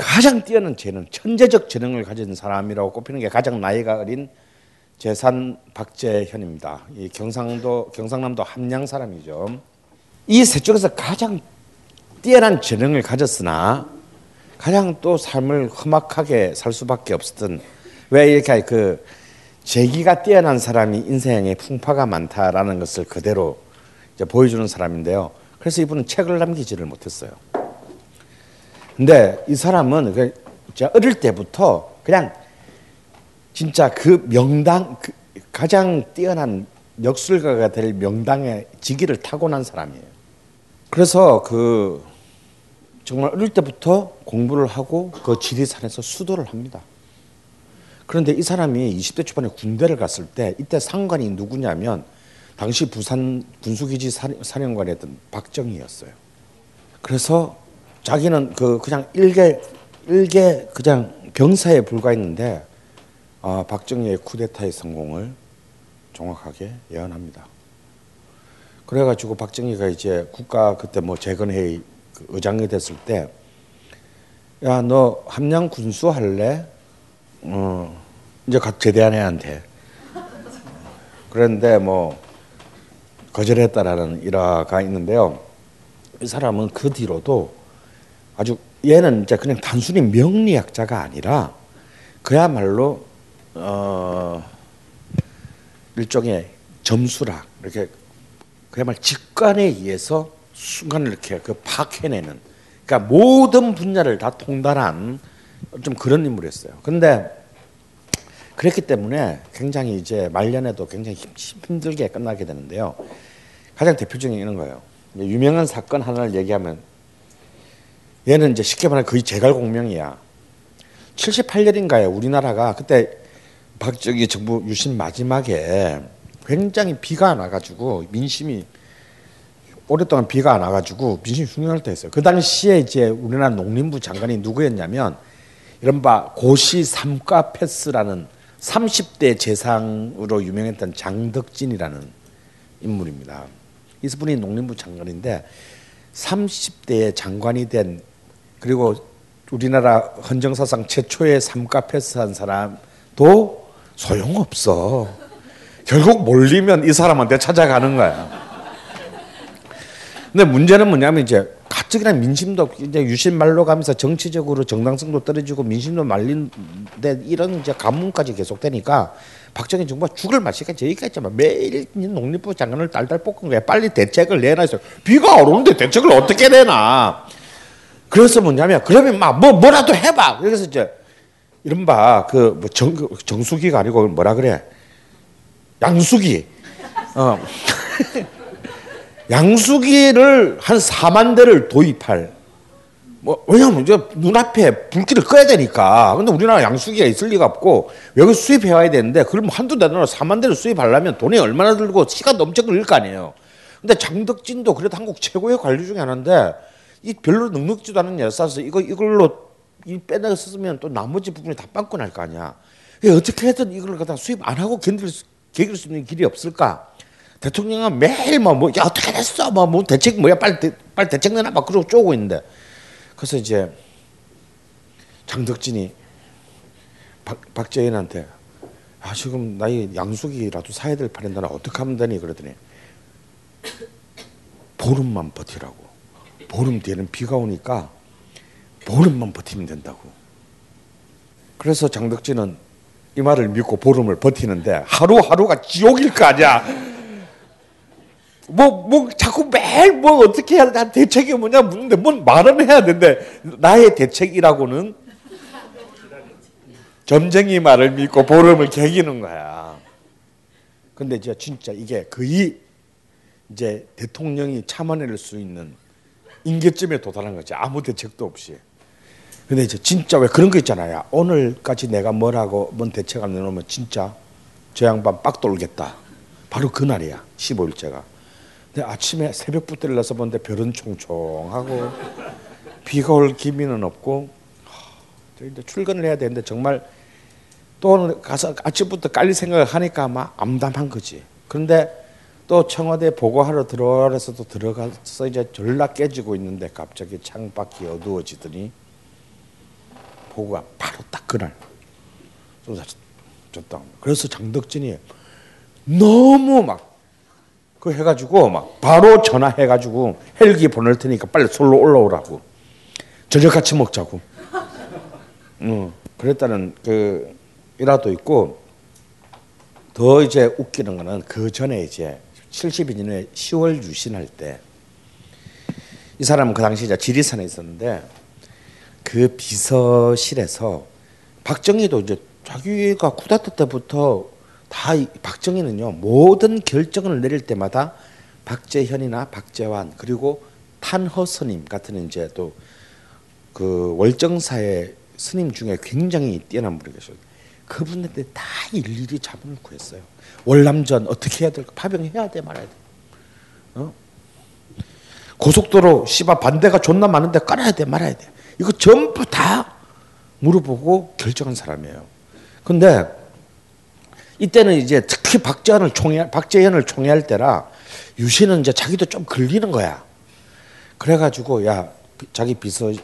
가장 뛰어난 재능, 천재적 재능을 가진 사람이라고 꼽히는 게 가장 나이가 어린 재산 박재현입니다. 이 경상남도 함양 사람이죠. 이 세 쪽에서 가장 뛰어난 재능을 가졌으나 가장 또 삶을 험악하게 살 수밖에 없었던, 왜 이렇게 그 재기가 뛰어난 사람이 인생에 풍파가 많다라는 것을 그대로 이제 보여주는 사람인데요. 그래서 이분은 책을 남기지를 못했어요. 근데 이 사람은 제가 어릴 때부터 그냥 진짜 그 명당, 가장 뛰어난 역술가가 될 명당의 직위를 타고난 사람이에요. 그래서 그 정말 어릴 때부터 공부를 하고 그 지리산에서 수도를 합니다. 그런데 이 사람이 20대 초반에 군대를 갔을 때 이때 상관이 누구냐면 당시 부산 군수기지 사령관이었던 박정희였어요. 그래서 자기는 그냥 일개 그냥 병사에 불과했는데 박정희의 쿠데타의 성공을 정확하게 예언합니다. 그래가지고 박정희가 이제 국가 그때 뭐 재건회의 의장이 됐을 때, 야, 너 함양 군수 할래? 이제 갓 제대한 애한테. 그런데 뭐 거절했다라는 일화가 있는데요. 이 사람은 그 뒤로도 아주 얘는 이제 그냥 단순히 명리학자가 아니라 그야말로 일종의 점수락, 이렇게 그야말로 직관에 의해서 순간을 이렇게 파악해내는, 그러니까 모든 분야를 다 통달한 좀 그런 인물이었어요. 근데 그랬기 때문에 굉장히 이제 말년에도 굉장히 힘들게 끝나게 되는데요. 가장 대표적인 이런 거예요. 유명한 사건 하나를 얘기하면 얘는 이제 쉽게 말하면 거의 제갈공명이야. 78년인가요? 우리나라가 그때 박정희 정부 유신 마지막에 굉장히 비가 안 와가지고 민심이 오랫동안 비가 안 와가지고 민심이 흉흉할 때였어요. 그 당시에 이제 우리나라 농림부 장관이 누구였냐면 이른바 고시 삼가 패스라는 30대 재상으로 유명했던 장덕진이라는 인물입니다. 이분이 농림부 장관인데 30대에 장관이 된, 그리고 우리나라 헌정사상 최초의 삼가 패스한 사람도 소용없어. 결국 몰리면 이 사람한테 찾아가는 거야. 근데 문제는 뭐냐면 이제 가뜩이나 민심도 이제 유신 말로 가면서 정치적으로 정당성도 떨어지고 민심도 말린데 이런 이제 가뭄까지 계속되니까 박정희 정부가 죽을 맛이니까 저희가 있지만 매일 농림부 장관을 달달 볶은 거야. 빨리 대책을 내놔서 비가 안 오는데 대책을 어떻게 내나. 그래서 뭐냐면 그러면 막 뭐라도 해봐. 그래서 이제 이른바 그 뭐 정수기가 아니고 뭐라 그래 양수기 양수기를 한 4만 대를 도입할. 뭐 왜냐면 이제 눈앞에 불길을 꺼야 되니까. 근데 우리나라 양수기가 있을 리가 없고 여기 수입해 와야 되는데 그걸 뭐 한두 대나 4만 대를 수입하려면 돈이 얼마나 들고 시간도 엄청 걸릴 거 아니에요. 근데 장덕진도 그래도 한국 최고의 관리 중에 하나인데 이 별로 넉넉지도 않은 열사서 이걸로 이 빼내서 쓰면 또 나머지 부분이 다 빵꾸 날 거 아니야. 어떻게 해든 이걸 갖다 수입 안 하고 견딜 수 있는 길이 없을까? 대통령은 매일 야 어떻게 됐어? 뭐 대책 뭐야? 빨리 대책 내놔 막 그러고 쪼고 있는데. 그래서 이제 장덕진이 박재현한테 지금 나 이 양수기라도 사야 될 판인데 나 어떻게 하면 되니? 그러더니 보름만 버티라고. 보름 뒤에는 비가 오니까 보름만 버티면 된다고. 그래서 장덕진은 이 말을 믿고 보름을 버티는데 하루하루가 지옥일 거 아니야. 자꾸 매일 어떻게 해야 돼? 대책이 뭐냐 묻는데 뭔 말은 해야 되는데 나의 대책이라고는 점쟁이 말을 믿고 보름을 개기는 거야. 근데 이제 진짜 이게 거의 이제 대통령이 참아낼 수 있는 임계점에 도달한 거지. 아무 대책도 없이. 근데 이제 진짜 왜 그런 거 있잖아요. 오늘까지 내가 뭔 대책 안 내놓으면 진짜 저 양반 빡 돌겠다. 바로 그날이야. 15일째가. 아침에 새벽부터 일어나서 보는데 별은 총총하고 비가 올 기미는 없고 이제 출근을 해야 되는데 정말 또 가서 아침부터 깔릴 생각을 하니까 아마 암담한 거지. 그런데 또 청와대 보고하러 들어와서 또 들어가서 이제 졸라 깨지고 있는데 갑자기 창밖이 어두워지더니 보고가 바로 딱 그날 쏟아졌다. 그래서 장덕진이 너무 해가지고 바로 전화해가지고 헬기 보낼 테니까 빨리 솔로 올라오라고 저녁 같이 먹자고. 그랬다는 그 일화도 있고. 더 이제 웃기는 거는 그 전에 이제 72년에 10월 유신할 때 이 사람은 그 당시 이제 지리산에 있었는데 그 비서실에서 박정희도 이제 자기가 쿠데타 때부터 다 박정희는요 모든 결정을 내릴 때마다 박재현이나 박재환 그리고 탄허 스님 같은 이제 또 그 월정사의 스님 중에 굉장히 뛰어난 분이 계셔요. 그분한테 다 일일이 자문을 구했어요. 월남전 어떻게 해야 될까? 파병해야 돼 말아야 돼. 고속도로 반대가 존나 많은데 깔아야 돼 말아야 돼. 이거 전부 다 물어보고 결정한 사람이에요. 근데 이때는 이제 특히 박재현을 총애할 때라 유신은 이제 자기도 좀 걸리는 거야. 그래가지고 자기 비서실에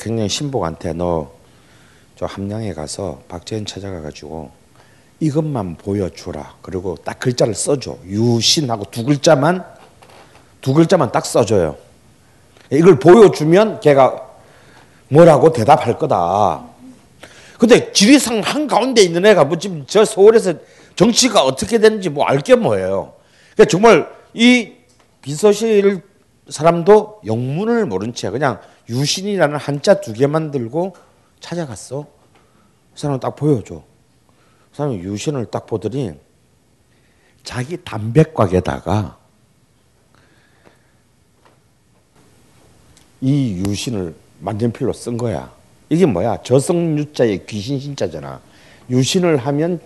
굉장히 신복한테 너 저 함양에 가서 박재현 찾아가가지고 이것만 보여주라. 그리고 딱 글자를 써줘. 유신하고 두 글자만 딱 써줘요. 이걸 보여주면 걔가 뭐라고 대답할 거다. 근데 지리산 한가운데 있는 애가 지금 저 서울에서 정치가 어떻게 되는지 알게 뭐예요. 그러니까 정말 이 비서실 사람도 영문을 모른 채 그냥 유신이라는 한자 두 개만 들고 찾아갔어. 그 사람을 딱 보여줘. 그 사람이 유신을 딱 보더니 자기 담배곽에다가 이 유신을 만년필로 쓴 거야. 이게 뭐야? 저성유자의 귀신 신자잖아. 유신을 하면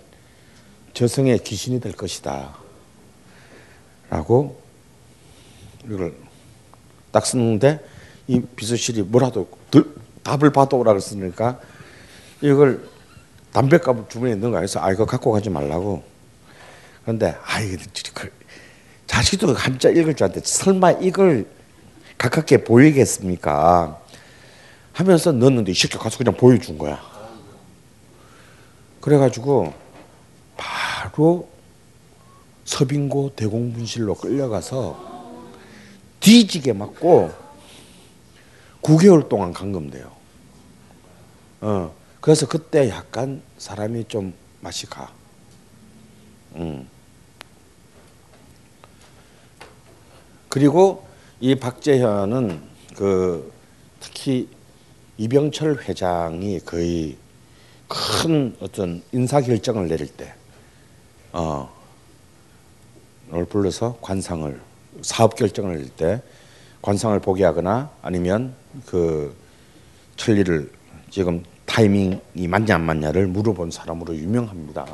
저성의 귀신이 될 것이다 라고 이걸 딱 쓰는데 이 비서실이 뭐라도 답을 받아오라고 쓰니까 이걸 담배값을 주머니에 넣은 거야. 그래서 이거 갖고 가지 말라고. 그런데 이거 자식도 한자 읽을 줄 알았는데 설마 이걸 가깝게 보이겠습니까 하면서 넣었는데 이 새끼 가서 그냥 보여준 거야. 그래가지고 바로 서빙고 대공분실로 끌려가서 뒤지게 맞고 9개월 동안 감금돼요. 그래서 그때 약간 사람이 좀 맛이 가. 그리고 이 박재현은 그 특히 이병철 회장이 거의 큰 어떤 인사결정을 내릴 때 를 불러서 관상을, 사업결정을 내릴 때 관상을 보게 하거나 아니면 그 천리를 지금 타이밍이 맞냐 안 맞냐를 물어본 사람으로 유명합니다.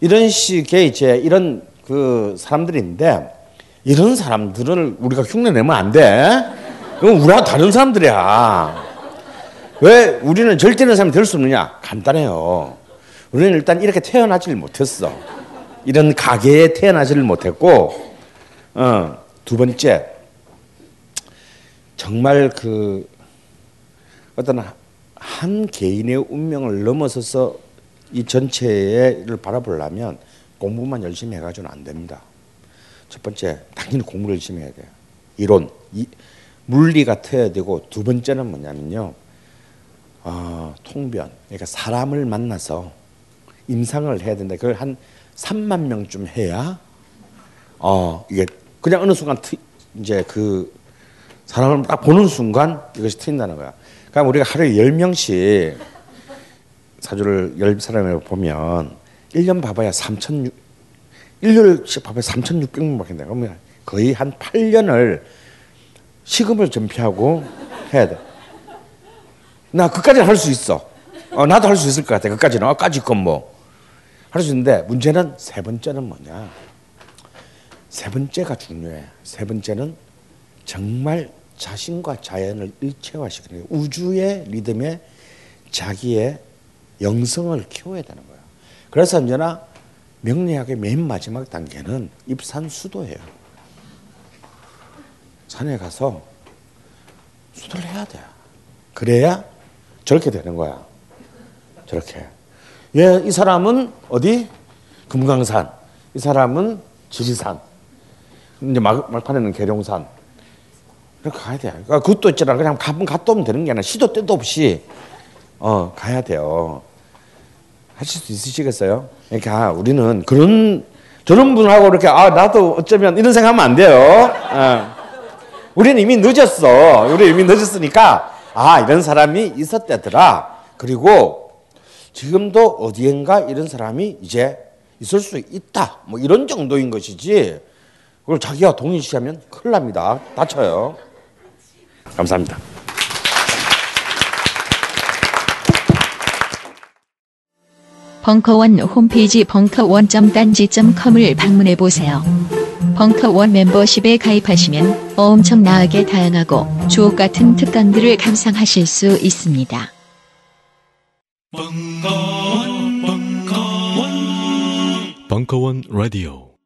이런 식의 이제 이런 그 사람들인데 이런 사람들을 우리가 흉내내면 안 돼. 그건 우리와 다른 사람들이야. 왜 우리는 절대는 사람이 될 수 없느냐? 간단해요. 우리는 일단 이렇게 태어나질 못했어. 이런 가게에 태어나지를 못했고, 두 번째, 정말 그 어떤 한 개인의 운명을 넘어서서 이 전체를 바라보려면 공부만 열심히 해가지고는 안 됩니다. 첫 번째, 당연히 공부를 열심히 해야 돼요. 이론, 물리가 터야 되고, 두 번째는 뭐냐면요, 통변, 그러니까 사람을 만나서 임상을 해야 된다. 그걸 한 3만 명쯤 해야 이게 그냥 어느 순간 이제 그 사람을 딱 보는 순간 이것이 트인다는 거야. 그러니까 우리가 하루에 10명씩 사주를 10사람을 보면 1년 봐봐야 1년씩 봐봐야 3,600명밖에 안 돼. 그러면 거의 한 8년을 시급을 전폐하고 해야 돼. 나 그까지는 할 수 있어. 나도 할 수 있을 것 같아. 그까지는. 까짓 건 뭐. 할 수 있는데 문제는 세 번째는 뭐냐. 세 번째가 중요해. 세 번째는 정말 자신과 자연을 일체화시키는 거예요. 우주의 리듬에 자기의 영성을 키워야 되는 거예요. 그래서 언제나 명리학의 맨 마지막 단계는 입산수도예요. 산에 가서 수도를 해야 돼. 그래야 저렇게 되는 거야. 저렇게. 예, 이 사람은 어디? 금강산. 이 사람은 지리산. 이제 말판에는 계룡산. 이렇게 가야 돼. 그러니까 그것도 있잖아. 그냥 가면 갔다 오면 되는 게 아니라 시도 때도 없이 가야 돼요. 하실 수 있으시겠어요? 그러니까 우리는 저런 분하고 이렇게 나도 어쩌면 이런 생각하면 안 돼요. 우리는 이미 늦었어. 우리 이미 늦었으니까 이런 사람이 있었다더라. 그리고 지금도 어디엔가 이런 사람이 이제 있을 수 있다. 뭐 이런 정도인 것이지. 그걸 자기가 동의시하면 큰일 납니다. 다쳐요. 감사합니다. 벙커원 홈페이지 벙커원.딴지.com을 방문해 보세요. 벙커원 멤버십에 가입하시면 엄청나게 다양하고 주옥 같은 특강들을 감상하실 수 있습니다. 벙커원 라디오